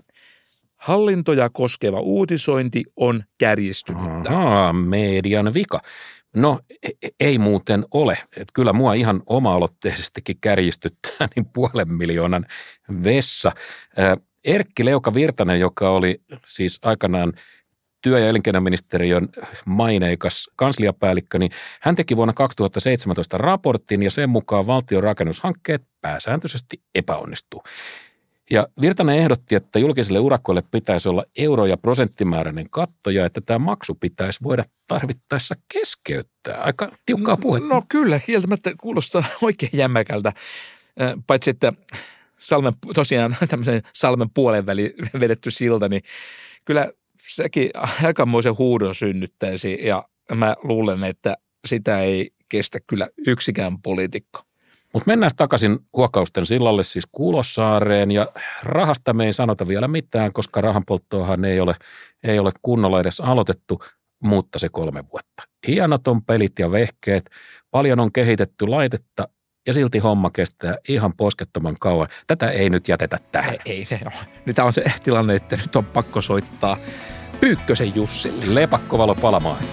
hallintoja koskeva uutisointi on kärjistynyt. Ahaa, median vika. No ei muuten ole. Et kyllä mua ihan oma-aloitteisestikin kärjistyttää niin 500 000 vessa. Erkki Leuka Virtanen, joka oli siis aikanaan työ- ja elinkeinoministeriön maineikas kansliapäällikkö, niin hän teki vuonna 2017 raportin ja sen mukaan valtion rakennushankkeet pääsääntöisesti epäonnistuu. Ja Virtanen ehdotti, että julkisille urakoille pitäisi olla euro- ja prosenttimääräinen katto ja että tämä maksu pitäisi voida tarvittaessa keskeyttää. Aika tiukkaa puhetta. No kyllä, kieltämättä kuulostaa oikein jämmäkältä, paitsi että tosiaan tämmöisen salmen puolen väliin vedetty silta, niin kyllä sekin aikamoisen huudon synnyttäisi ja mä luulen, että sitä ei kestä kyllä yksikään poliitikko. Mutta mennään takaisin Huokausten sillalle, siis Kulosaareen, ja rahasta me ei sanota vielä mitään, koska rahanpolttoahan ei ole kunnolla edes aloitettu, mutta se 3 vuotta. Hienot on pelit ja vehkeet, paljon on kehitetty laitetta, ja silti homma kestää ihan poskettoman kauan. Tätä ei nyt jätetä tähän. Ei. Nyt on se tilanne, että nyt on pakko soittaa Pyykkösen Jussille. Lepakkovalo palamaan.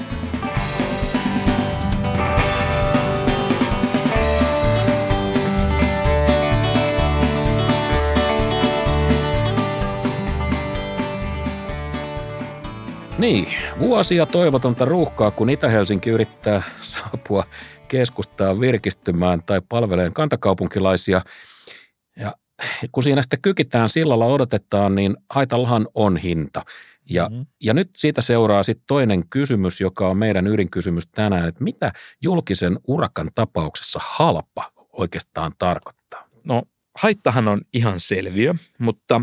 Niin, vuosia toivotonta ruuhkaa, kun Itä-Helsinki yrittää saapua keskustaa virkistymään tai palveleen kantakaupunkilaisia. Ja kun siinä sitten kykitään sillalla odotetaan, niin haitallahan on hinta. Ja nyt siitä seuraa sitten toinen kysymys, joka on meidän ydinkysymys tänään, että mitä julkisen urakan tapauksessa halpa oikeastaan tarkoittaa? No haittahan on ihan selviö, mutta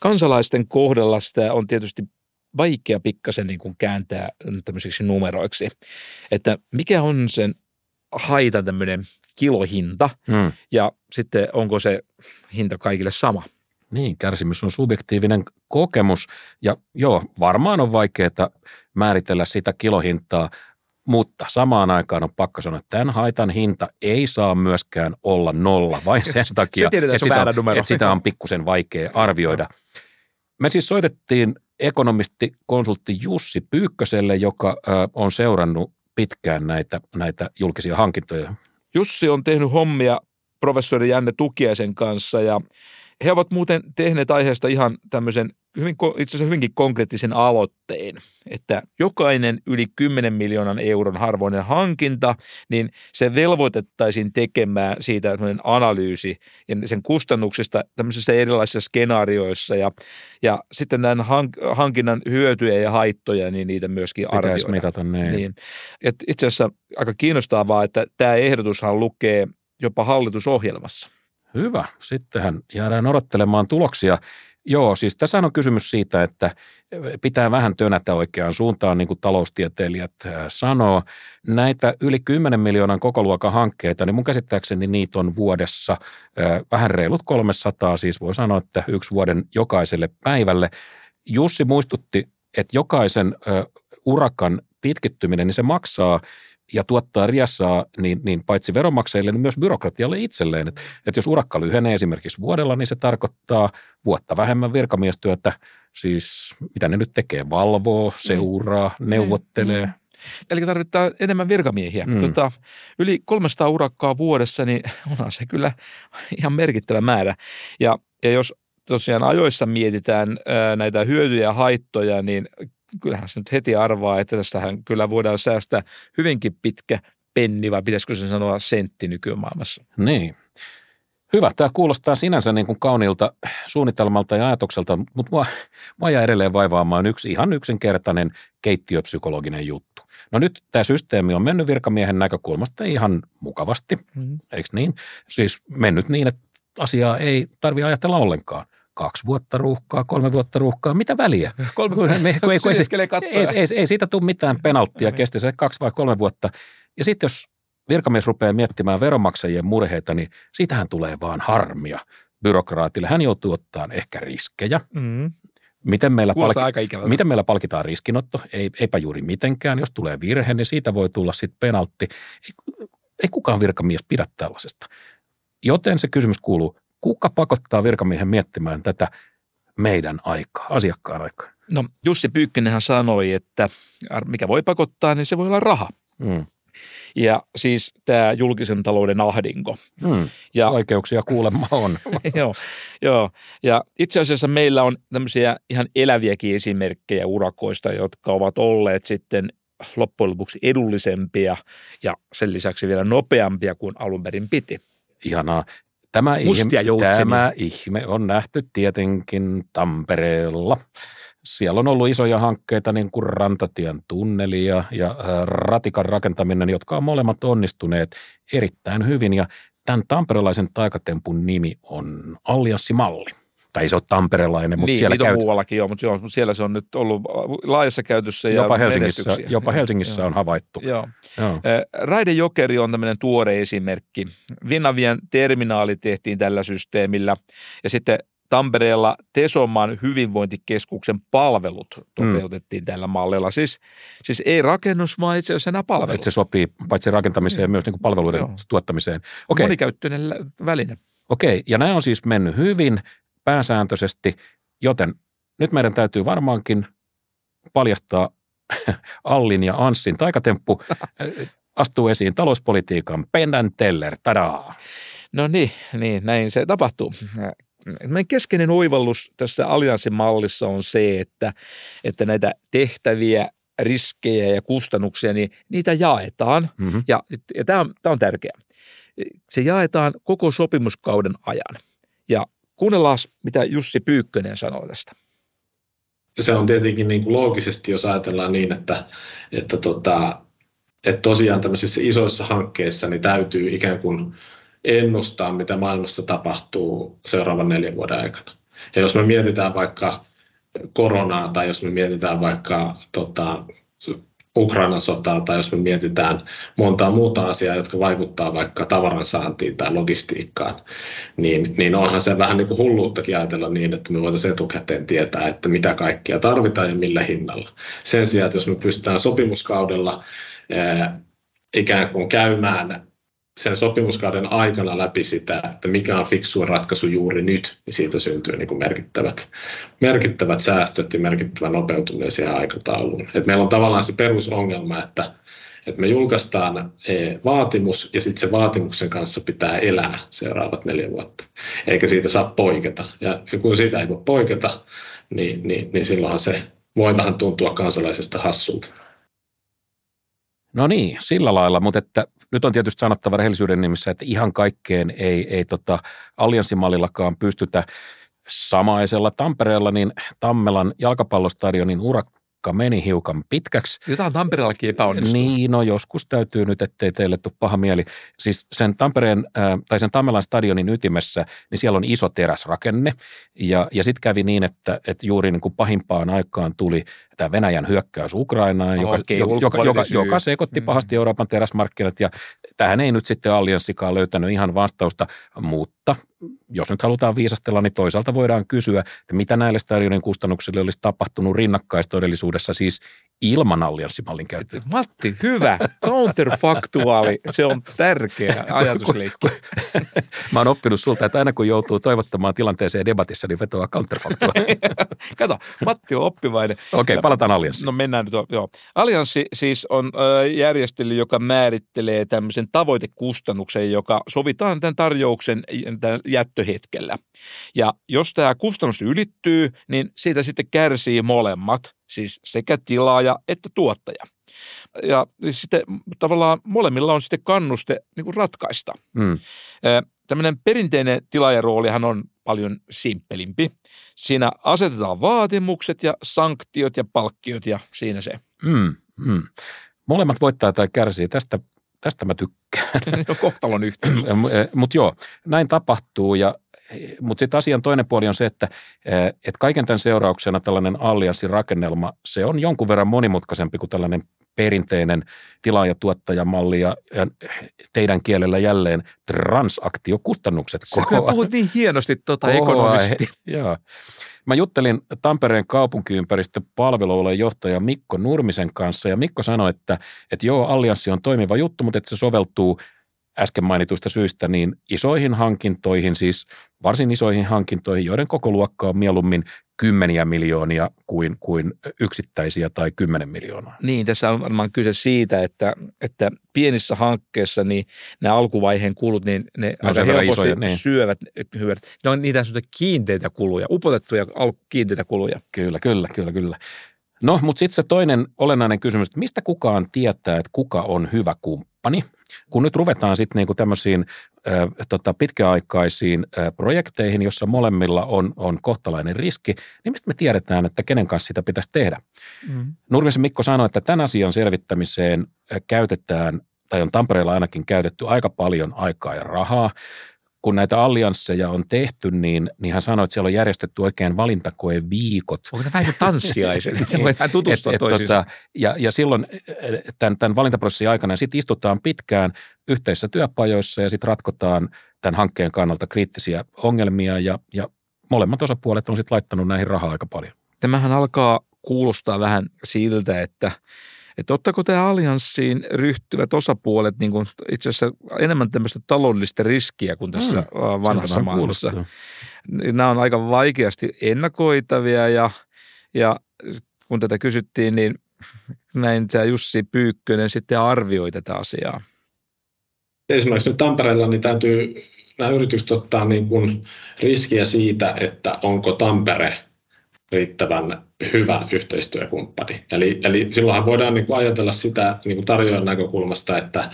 kansalaisten kohdalla sitä on tietysti vaikea pikkasen niin kuin kääntää tämmöisiksi numeroiksi, että mikä on sen haitan tämmöinen kilohinta ja sitten onko se hinta kaikille sama. Niin, kärsimys on subjektiivinen kokemus ja varmaan on vaikeaa määritellä sitä kilohintaa, mutta samaan aikaan on pakko sanoa, että tämän haitan hinta ei saa myöskään olla 0, vain sen takia, että sitä on pikkusen vaikea arvioida. Me siis soitettiin ekonomisti, konsultti Jussi Pyykköselle, joka on seurannut pitkään näitä julkisia hankintoja. Jussi on tehnyt hommia professori Janne Tukiaisen kanssa ja he ovat muuten tehneet aiheesta ihan tämmöisen itse asiassa hyvinkin konkreettisen aloitteen, että jokainen yli 10 miljoonan euron arvoinen hankinta, niin se velvoitettaisiin tekemään siitä sellainen analyysi ja sen kustannuksista tämmöisissä erilaisissa skenaarioissa ja sitten näin hankinnan hyötyjä ja haittoja, niin niitä myöskin arvioidaan. Pitäisi mitata näin. Niin. Itse asiassa aika kiinnostavaa, että tämä ehdotushan lukee jopa hallitusohjelmassa. Hyvä. Sittenhän jäädään odottelemaan tuloksia. Joo, siis tässä on kysymys siitä, että pitää vähän tönätä oikeaan suuntaan, niin kuin taloustieteilijät sanoo. Näitä yli 10 miljoonan kokoluokan hankkeita, niin mun käsittääkseni niitä on vuodessa vähän reilut 300, siis voi sanoa, että yksi vuoden jokaiselle päivälle. Jussi muistutti, että jokaisen urakan pitkittyminen, niin se maksaa ja tuottaa riessaa niin paitsi veronmaksajille, niin myös byrokratialle itselleen. Että jos urakka lyhenee esimerkiksi vuodella, niin se tarkoittaa vuotta vähemmän virkamiestyötä. Siis mitä ne nyt tekee? Valvoo, seuraa, neuvottelee. Eli tarvitaan enemmän virkamiehiä. Yli 300 urakkaa vuodessa, niin onhan se kyllä ihan merkittävä määrä. Ja jos tosiaan ajoissa mietitään näitä hyötyjä ja haittoja, niin kyllähän se nyt heti arvaa, että tästähän kyllä voidaan säästää hyvinkin pitkä penni, vai pitäisikö sen sanoa sentti nykymaailmassa. Niin. Hyvä. Tämä kuulostaa sinänsä niin kuin kauniilta suunnitelmalta ja ajatukselta, mutta mua jää edelleen vaivaamaan yksi ihan yksinkertainen keittiöpsykologinen juttu. No nyt tämä systeemi on mennyt virkamiehen näkökulmasta ihan mukavasti, eikö niin? Siis mennyt niin, että asiaa ei tarvitse ajatella ollenkaan. 2 vuotta ruuhkaa, 3 vuotta ruuhkaa, mitä väliä? 3 ei siitä tule mitään penalttia, kesti se 2 vai 3 vuotta. Ja sitten jos virkamies rupeaa miettimään veronmaksajien murheita, niin siitähän tulee vaan harmia byrokraatille. Hän joutuu ottamaan ehkä riskejä. Miten meillä palkitaan riskinotto? Eipä juuri mitenkään. Jos tulee virhe, niin siitä voi tulla sitten penaltti. Ei kukaan virkamies pidä tällaisesta. Joten se kysymys kuuluu, kuka pakottaa virkamiehen miettimään tätä meidän aikaa, asiakkaan aikaa? No Jussi Pyykkönenhän sanoi, että mikä voi pakottaa, niin se voi olla raha. Ja siis tämä julkisen talouden ahdinko. Ja oikeuksia kuulemma on. Joo. Ja itse asiassa meillä on tämmöisiä ihan eläviäkin esimerkkejä urakoista, jotka ovat olleet sitten loppujen lopuksi edullisempia ja sen lisäksi vielä nopeampia kuin alun perin piti. Ihanaa. Tämä ihme on nähty tietenkin Tampereella. Siellä on ollut isoja hankkeita, niin kuin Rantatien tunneli ja ratikan rakentaminen, jotka on molemmat onnistuneet erittäin hyvin. Ja tämän tamperelaisen taikatempun nimi on Allianssimalli. Tai se on tamperelainen, mutta niin, siellä käytetään. Niin, muuallakin joo, mutta siellä se on nyt ollut laajassa käytössä ja menestyksiä. Jopa Helsingissä on havaittu. Joo. Raide Jokeri on tämmöinen tuore esimerkki. Vinnavien terminaali tehtiin tällä systeemillä ja sitten Tampereella Tesomaan hyvinvointikeskuksen palvelut toteutettiin tällä mallilla. Siis ei rakennus, vaan itse asiassa nämä palvelut. Että se sopii paitsi rakentamiseen myös niin kuin palveluiden tuottamiseen. Okay. Monikäyttöinen väline. Okei, ja nämä on siis mennyt hyvin pääsääntöisesti, joten nyt meidän täytyy varmaankin paljastaa Allin ja Anssin taikatemppu. Astuu esiin talouspolitiikan pendanteller, tadaa. No niin, näin se tapahtuu. Meidän keskeinen oivallus tässä allianssimallissa on se, että näitä tehtäviä, riskejä ja kustannuksia, niin niitä jaetaan. Ja tämä on tärkeää. Se jaetaan koko sopimuskauden ajan. Ja kuunnellaan, mitä Jussi Pyykkönen sanoo tästä. Se on tietenkin niin kuin loogisesti, jos ajatellaan niin, että tosiaan tämmöisissä isoissa hankkeissa niin täytyy ikään kuin ennustaa, mitä maailmassa tapahtuu seuraavan 4 vuoden aikana. Ja jos me mietitään vaikka koronaa tai jos me mietitään vaikka Ukrainan sotaa tai jos me mietitään montaa muuta asiaa, jotka vaikuttaa vaikka tavaransaantiin tai logistiikkaan, niin onhan se vähän niin kuin hulluuttakin ajatella niin, että me voitaisiin etukäteen tietää, että mitä kaikkea tarvitaan ja millä hinnalla. Sen sijaan, että jos me pystytään sopimuskaudella ikään kuin käymään sen sopimuskauden aikana läpi sitä, että mikä on fiksu ratkaisu juuri nyt, niin siitä syntyy niin kuin merkittävät säästöt ja merkittävä nopeutuminen siihen aikatauluun. Et meillä on tavallaan se perusongelma, että me julkaistaan vaatimus ja sitten se vaatimuksen kanssa pitää elää seuraavat 4 vuotta, eikä siitä saa poiketa. Ja kun siitä ei voi poiketa, niin silloinhan se voi vähän tuntua kansalaisesta hassulta. No niin, sillä lailla, mutta että nyt on tietysti sanottava rehellisyyden nimissä, että ihan kaikkeen ei allianssimallillakaan pystytä. Samaisella Tampereella niin Tammelan jalkapallostadionin urakka meni hiukan pitkäksi. Jotain Tampereellakin epäonnistui. Niin, no joskus täytyy nyt, ettei teille tule paha mieli. Siis sen Tampereen tai sen Tammelan stadionin ytimessä, niin siellä on iso teräsrakenne. Ja sitten kävi niin, että juuri niin kuin pahimpaan aikaan tuli tämä Venäjän hyökkäys Ukrainaan, joka sekoitti pahasti Euroopan teräsmarkkinat. Ja tähän ei nyt sitten allianssikaan löytänyt ihan vastausta, mutta jos nyt halutaan viisastella, niin toisaalta voidaan kysyä, että mitä näille stadioiden kustannuksille olisi tapahtunut rinnakkaistodellisuudessa siis ilman allianssimallin käyttöä. Matti, hyvä. Counterfaktuaali. Se on tärkeä ajatusleikki. Mä oon oppinut sulta, että aina kun joutuu toivottamaan tilanteeseen debatissa, niin vetoaa counterfaktuaali. Kato, Matti on oppivainen. Okei, palataan allianssiin. No mennään nyt. Joo. Allianssi siis on järjestely, joka määrittelee tämmöisen tavoitekustannuksen, joka sovitaan tämän tarjouksen jättöhetkellä. Ja jos tämä kustannus ylittyy, niin siitä sitten kärsii molemmat, siis sekä tilaaja että tuottaja. Ja sitten tavallaan molemmilla on sitten kannuste niin kuin ratkaista. Tämmöinen perinteinen tilaajaroolihan on paljon simppelimpi. Siinä asetetaan vaatimukset ja sanktiot ja palkkiot ja siinä se. Molemmat voittaa tai kärsii tästä. Tästä mä tykkään. Kohtalon yhteys. Mutta joo, näin tapahtuu. Mutta sitten asian toinen puoli on se, että et kaiken tämän seurauksena tällainen allianssirakennelma, se on jonkun verran monimutkaisempi kuin tällainen perinteinen tilaaja-tuottajamalli ja teidän kielellä jälleen transaktiokustannukset. Sä puhut niin hienosti ekonomisti. Joo. Mä juttelin Tampereen kaupunkiympäristöpalveluiden johtaja Mikko Nurmisen kanssa ja Mikko sanoi, että joo, allianssi on toimiva juttu, mutta että se soveltuu äsken mainituista syistä niin isoihin hankintoihin, siis varsin isoihin hankintoihin, joiden koko luokka on mieluummin kymmeniä miljoonia kuin yksittäisiä tai 10 miljoonaa. Niin, tässä on varmaan kyse siitä, että pienissä hankkeissa niin nämä alkuvaiheen kulut, niin ne aika helposti isoja, syövät hyvät. Ne on niitä kiinteitä kuluja, upotettuja kiinteitä kuluja. Kyllä. No, mutta sitten se toinen olennainen kysymys, että mistä kukaan tietää, että kuka on hyvä kumppani? Kun nyt ruvetaan sitten niinku tämmöisiin pitkäaikaisiin projekteihin, jossa molemmilla on kohtalainen riski, niin mistä me tiedetään, että kenen kanssa sitä pitäisi tehdä? Nurmisen Mikko sanoi, että tämän asian selvittämiseen käytetään, tai on Tampereella ainakin käytetty aika paljon aikaa ja rahaa. Kun näitä alliansseja on tehty, niin hän sanoi, että siellä on järjestetty oikein valintakoeviikot. Onko nämä joku tanssiaiset? Voidaan tutustua toisiinsa. Ja silloin tämän valintaprosessin aikana sitten istutaan pitkään yhteisissä työpajoissa ja sitten ratkotaan tämän hankkeen kannalta kriittisiä ongelmia ja molemmat osapuolet on sitten laittanut näihin rahaa aika paljon. Tämähän alkaa kuulostaa vähän siltä, että ottaako tämä allianssiin ryhtyvät osapuolet niin kuin itse asiassa enemmän tämmöistä taloudellista riskiä kuin tässä vanhassa maailmassa. Nämä on aika vaikeasti ennakoitavia ja kun tätä kysyttiin, niin näin tämä Jussi Pyykkönen sitten arvioi tätä asiaa. Esimerkiksi nyt Tampereella niin täytyy nämä yritykset ottaa niin kuin riskiä siitä, että onko Tampere riittävän hyvä yhteistyökumppani. Eli silloinhan voidaan niin kuin ajatella sitä niin kuin tarjoajan näkökulmasta, että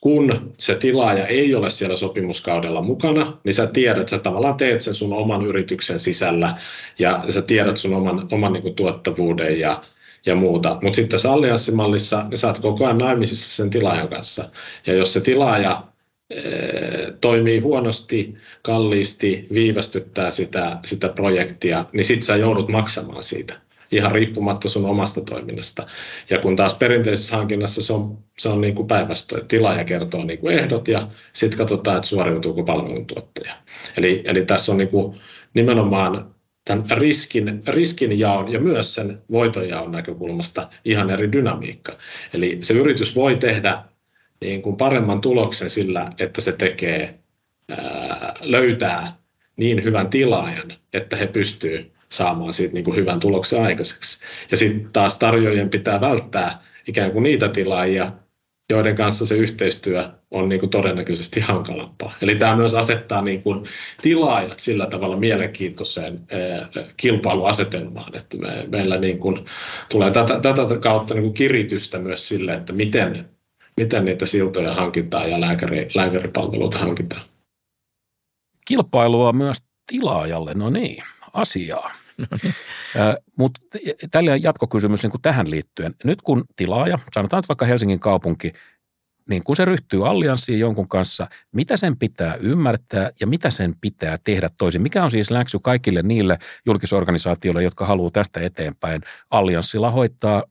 kun se tilaaja ei ole siellä sopimuskaudella mukana, niin sä tiedät, että sä tavallaan teet sen sun oman yrityksen sisällä ja sä tiedät sun oman niin kuin tuottavuuden ja muuta. Mutta sitten tässä allianssimallissa niin sä oot koko ajan naimisissa sen tilaajan kanssa. Ja jos se tilaaja toimii huonosti, kalliisti, viivästyttää sitä projektia, niin sit sä joudut maksamaan siitä, ihan riippumatta sun omasta toiminnasta. Ja kun taas perinteisessä hankinnassa se on niin kuin päinvastoin, tilaaja kertoo niin kuin ehdot ja sitten katsotaan, että suoriutuuko palveluntuottaja. Eli tässä on niin kuin nimenomaan tämän riskinjaon ja myös sen voitonjaon näkökulmasta ihan eri dynamiikka. Eli se yritys voi tehdä niin kuin paremman tuloksen sillä, että se löytää niin hyvän tilaajan, että he pystyvät saamaan siitä niin kuin hyvän tuloksen aikaiseksi. Ja sitten taas tarjoajien pitää välttää ikään kuin niitä tilaajia, joiden kanssa se yhteistyö on niin kuin todennäköisesti hankalampaa. Eli tämä myös asettaa niin kuin tilaajat sillä tavalla mielenkiintoiseen kilpailuasetelmaan, että meillä niin kuin tulee tätä kautta niin kuin kiritystä myös sille, että miten niitä siltoja hankitaan ja lääkäripalveluita hankitaan. Kilpailua myös tilaajalle, no niin, asiaa. Mutta tällainen jatkokysymys niin kuin tähän liittyen. Nyt kun tilaaja, sanotaan nyt vaikka Helsingin kaupunki, niin kun se ryhtyy allianssiin jonkun kanssa, mitä sen pitää ymmärtää ja mitä sen pitää tehdä toisin? Mikä on siis läksy kaikille niille julkisorganisaatioille, jotka haluaa tästä eteenpäin allianssilla hoitaa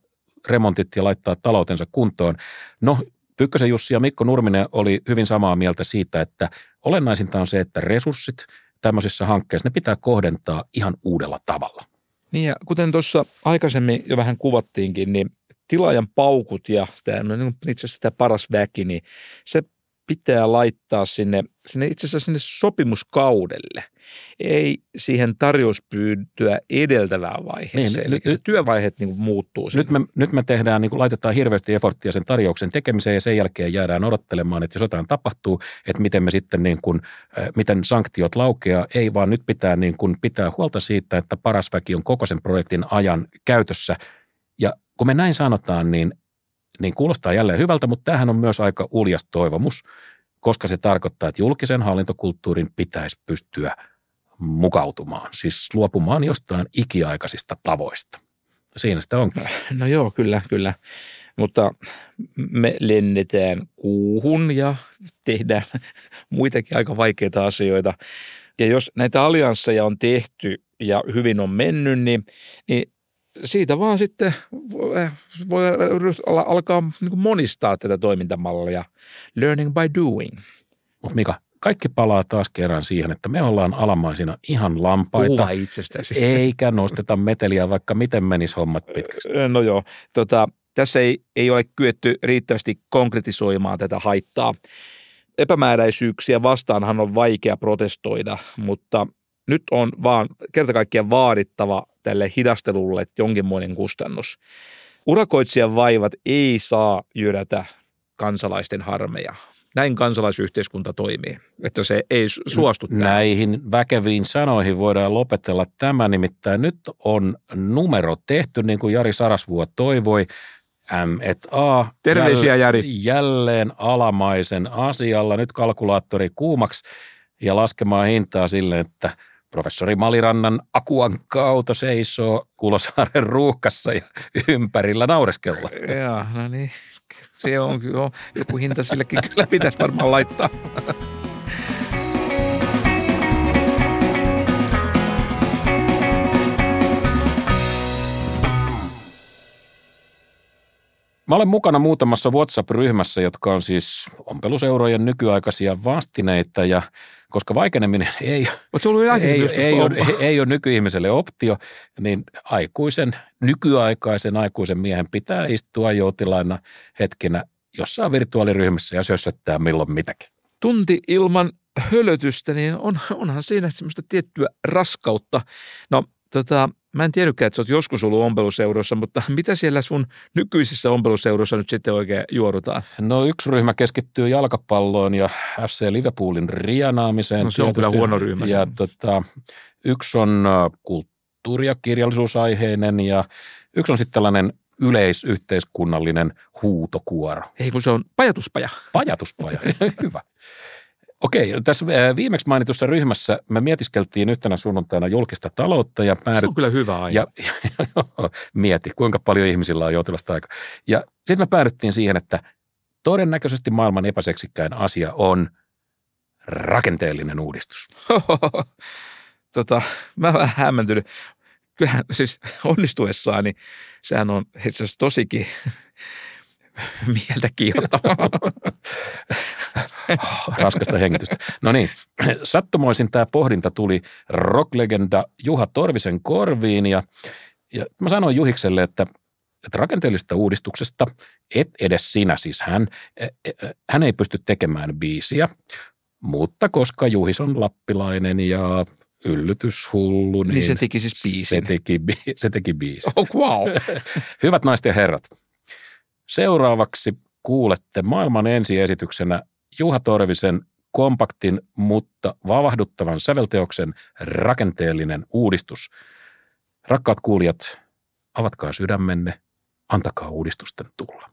remontit ja laittaa taloutensa kuntoon? No, Pyykkösen Jussi ja Mikko Nurminen oli hyvin samaa mieltä siitä, että olennaisinta on se, että resurssit tämmöisissä hankkeissa, ne pitää kohdentaa ihan uudella tavalla. Niin ja kuten tuossa aikaisemmin jo vähän kuvattiinkin, niin tilaajan paukut ja itse asiassa tämä paras väki, niin se pitää laittaa sinne itse asiassa sinne sopimuskaudelle, ei siihen tarjouspyyntöä edeltävään vaiheeseen. Niin, eli se työvaiheet niin kuin muuttuu. Nyt me tehdään, niin kuin laitetaan hirveästi efforttia sen tarjouksen tekemiseen ja sen jälkeen jäädään odottelemaan, että jos jotain tapahtuu, että miten me sitten niin kuin, miten sanktiot laukeaa. Ei vaan nyt pitää, niin kuin, pitää huolta siitä, että paras väki on koko sen projektin ajan käytössä. Ja kun me näin sanotaan, niin kuulostaa jälleen hyvältä, mutta tämähän on myös aika uljas toivomus, koska se tarkoittaa, että julkisen hallintokulttuurin pitäisi pystyä mukautumaan, siis luopumaan jostain ikiaikaisista tavoista. Siinä sitä onkin. No joo, kyllä. Mutta me lennetään kuuhun ja tehdään muitakin aika vaikeita asioita. Ja jos näitä alliansseja on tehty ja hyvin on mennyt, niin siitä vaan sitten voi alkaa monistaa tätä toimintamallia. Learning by doing. Mutta Mika, kaikki palaa taas kerran siihen, että me ollaan alamaisina ihan lampaita. Puhua itsestäsi. Eikä nosteta meteliä, vaikka miten menisi hommat pitkäksi. No joo. Tässä ei ole kyetty riittävästi konkretisoimaan tätä haittaa. Epämääräisyyksiä vastaanhan on vaikea protestoida, mutta nyt on vaan kerta kaikkiaan vaadittava tälle hidastelulle jonkinmoinen kustannus. Urakoitsijan vaivat ei saa jyrätä kansalaisten harmeja. Näin kansalaisyhteiskunta toimii, että se ei suostu tähän. Näihin väkeviin sanoihin voidaan lopetella tämä, nimittäin nyt on numero tehty, niin kuin Jari Sarasvuo toivoi. M&A. Terveisiä, Jari. Jälleen alamaisen asialla, nyt kalkulaattori kuumaksi ja laskemaan hintaa silleen, että professori Malirannan akuankka-auto seisoo Kulosaaren ruuhkassa ja ympärillä naureskella. Joo, no niin. Se on kyllä. Joku hinta sillekin kyllä pitäisi varmaan laittaa. Mä olen mukana muutamassa WhatsApp-ryhmässä, jotka on siis ompeluseurojen nykyaikaisia vastineita ja koska vaikeneminen ei ole nykyihmiselle optio, niin nykyaikaisen miehen pitää istua joutilaina hetkenä jossain virtuaaliryhmässä ja sössöttää milloin mitäkin. Tunti ilman hölötystä, niin onhan siinä semmoista tiettyä raskautta. No mä en tiedäkään, että sä oot joskus ollut ompeluseuroissa, mutta mitä siellä sun nykyisissä ompeluseuroissa nyt sitten oikein juorutaan? No yksi ryhmä keskittyy jalkapalloon ja FC Liverpoolin rianaamiseen. No se on kyllä huono ryhmä. Ja yksi on kulttuuri- ja kirjallisuusaiheinen ja yksi on sitten tällainen yleisyhteiskunnallinen huutokuoro. Ei kun se on pajatuspaja. Pajatuspaja, hyvä. Okei, tässä viimeksi mainitussa ryhmässä me mietiskeltiin yhtenä sunnuntaina julkista taloutta ja se on kyllä hyvä aina. Mieti, kuinka paljon ihmisillä on joutilasta aikaa. Ja sitten me päädyttiin siihen, että todennäköisesti maailman epäseksikkäin asia on rakenteellinen uudistus. Mä vähän hämmentynyt. Kyllähän siis onnistuessaan, niin sehän on itse asiassa tosikin mieltä kiihottavaa. Raskasta hengitystä. No niin, sattumoisin tämä pohdinta tuli rocklegenda Juha Torvisen korviin ja mä sanoin Juhikselle, että rakenteellisesta uudistuksesta et edes sinä, siis hän ei pysty tekemään biisiä, mutta koska Juhis on lappilainen ja yllytyshullu, niin se teki siis biisin. Se teki biisin. Oh, wow. Hyvät naiset ja herrat, seuraavaksi kuulette maailman ensiesityksenä Juha Torvisen kompaktin, mutta vavahduttavan sävelteoksen rakenteellinen uudistus. Rakkaat kuulijat, avatkaa sydämenne, antakaa uudistusten tulla.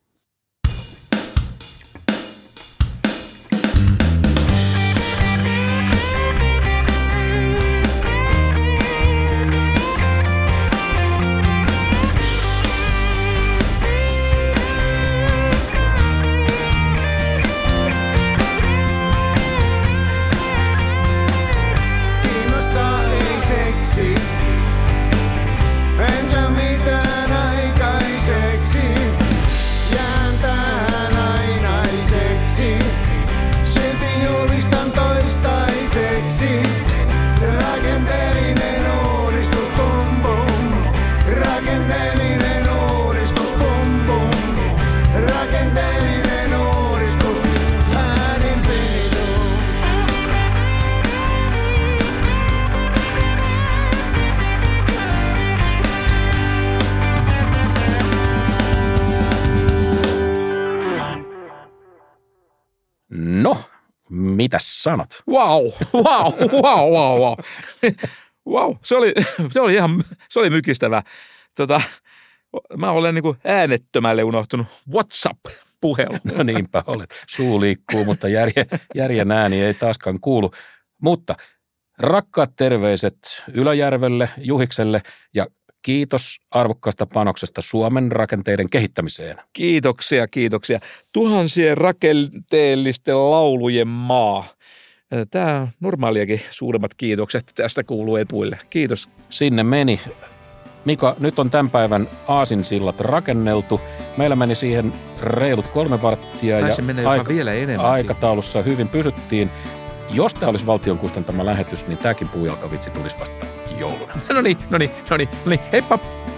Mitäs sanot? Wow. Wow, se oli ihan, se oli mykistävää. Mä olen niin kuin äänettömälle unohtunut WhatsApp-puhelu. No niinpä olet. Suu liikkuu, mutta järjen ääni ei taaskaan kuulu. Mutta rakkaat terveiset Ylöjärvelle, Juhikselle ja kiitos arvokkaasta panoksesta Suomen rakenteiden kehittämiseen. Kiitoksia. Tuhansien rakenteellisten laulujen maa. Tämä normaaliakin suuremmat kiitokset tästä kuuluu etuille. Kiitos. Sinne meni. Mika, nyt on tämän päivän aasinsillat rakenneltu. Meillä meni siihen reilut 3 varttia ja aikataulussa hyvin pysyttiin. Jos tämä olisi valtion kustantama lähetys, niin tämäkin puujalkavitsi tulisi vasta jouluna. No niin, heippa!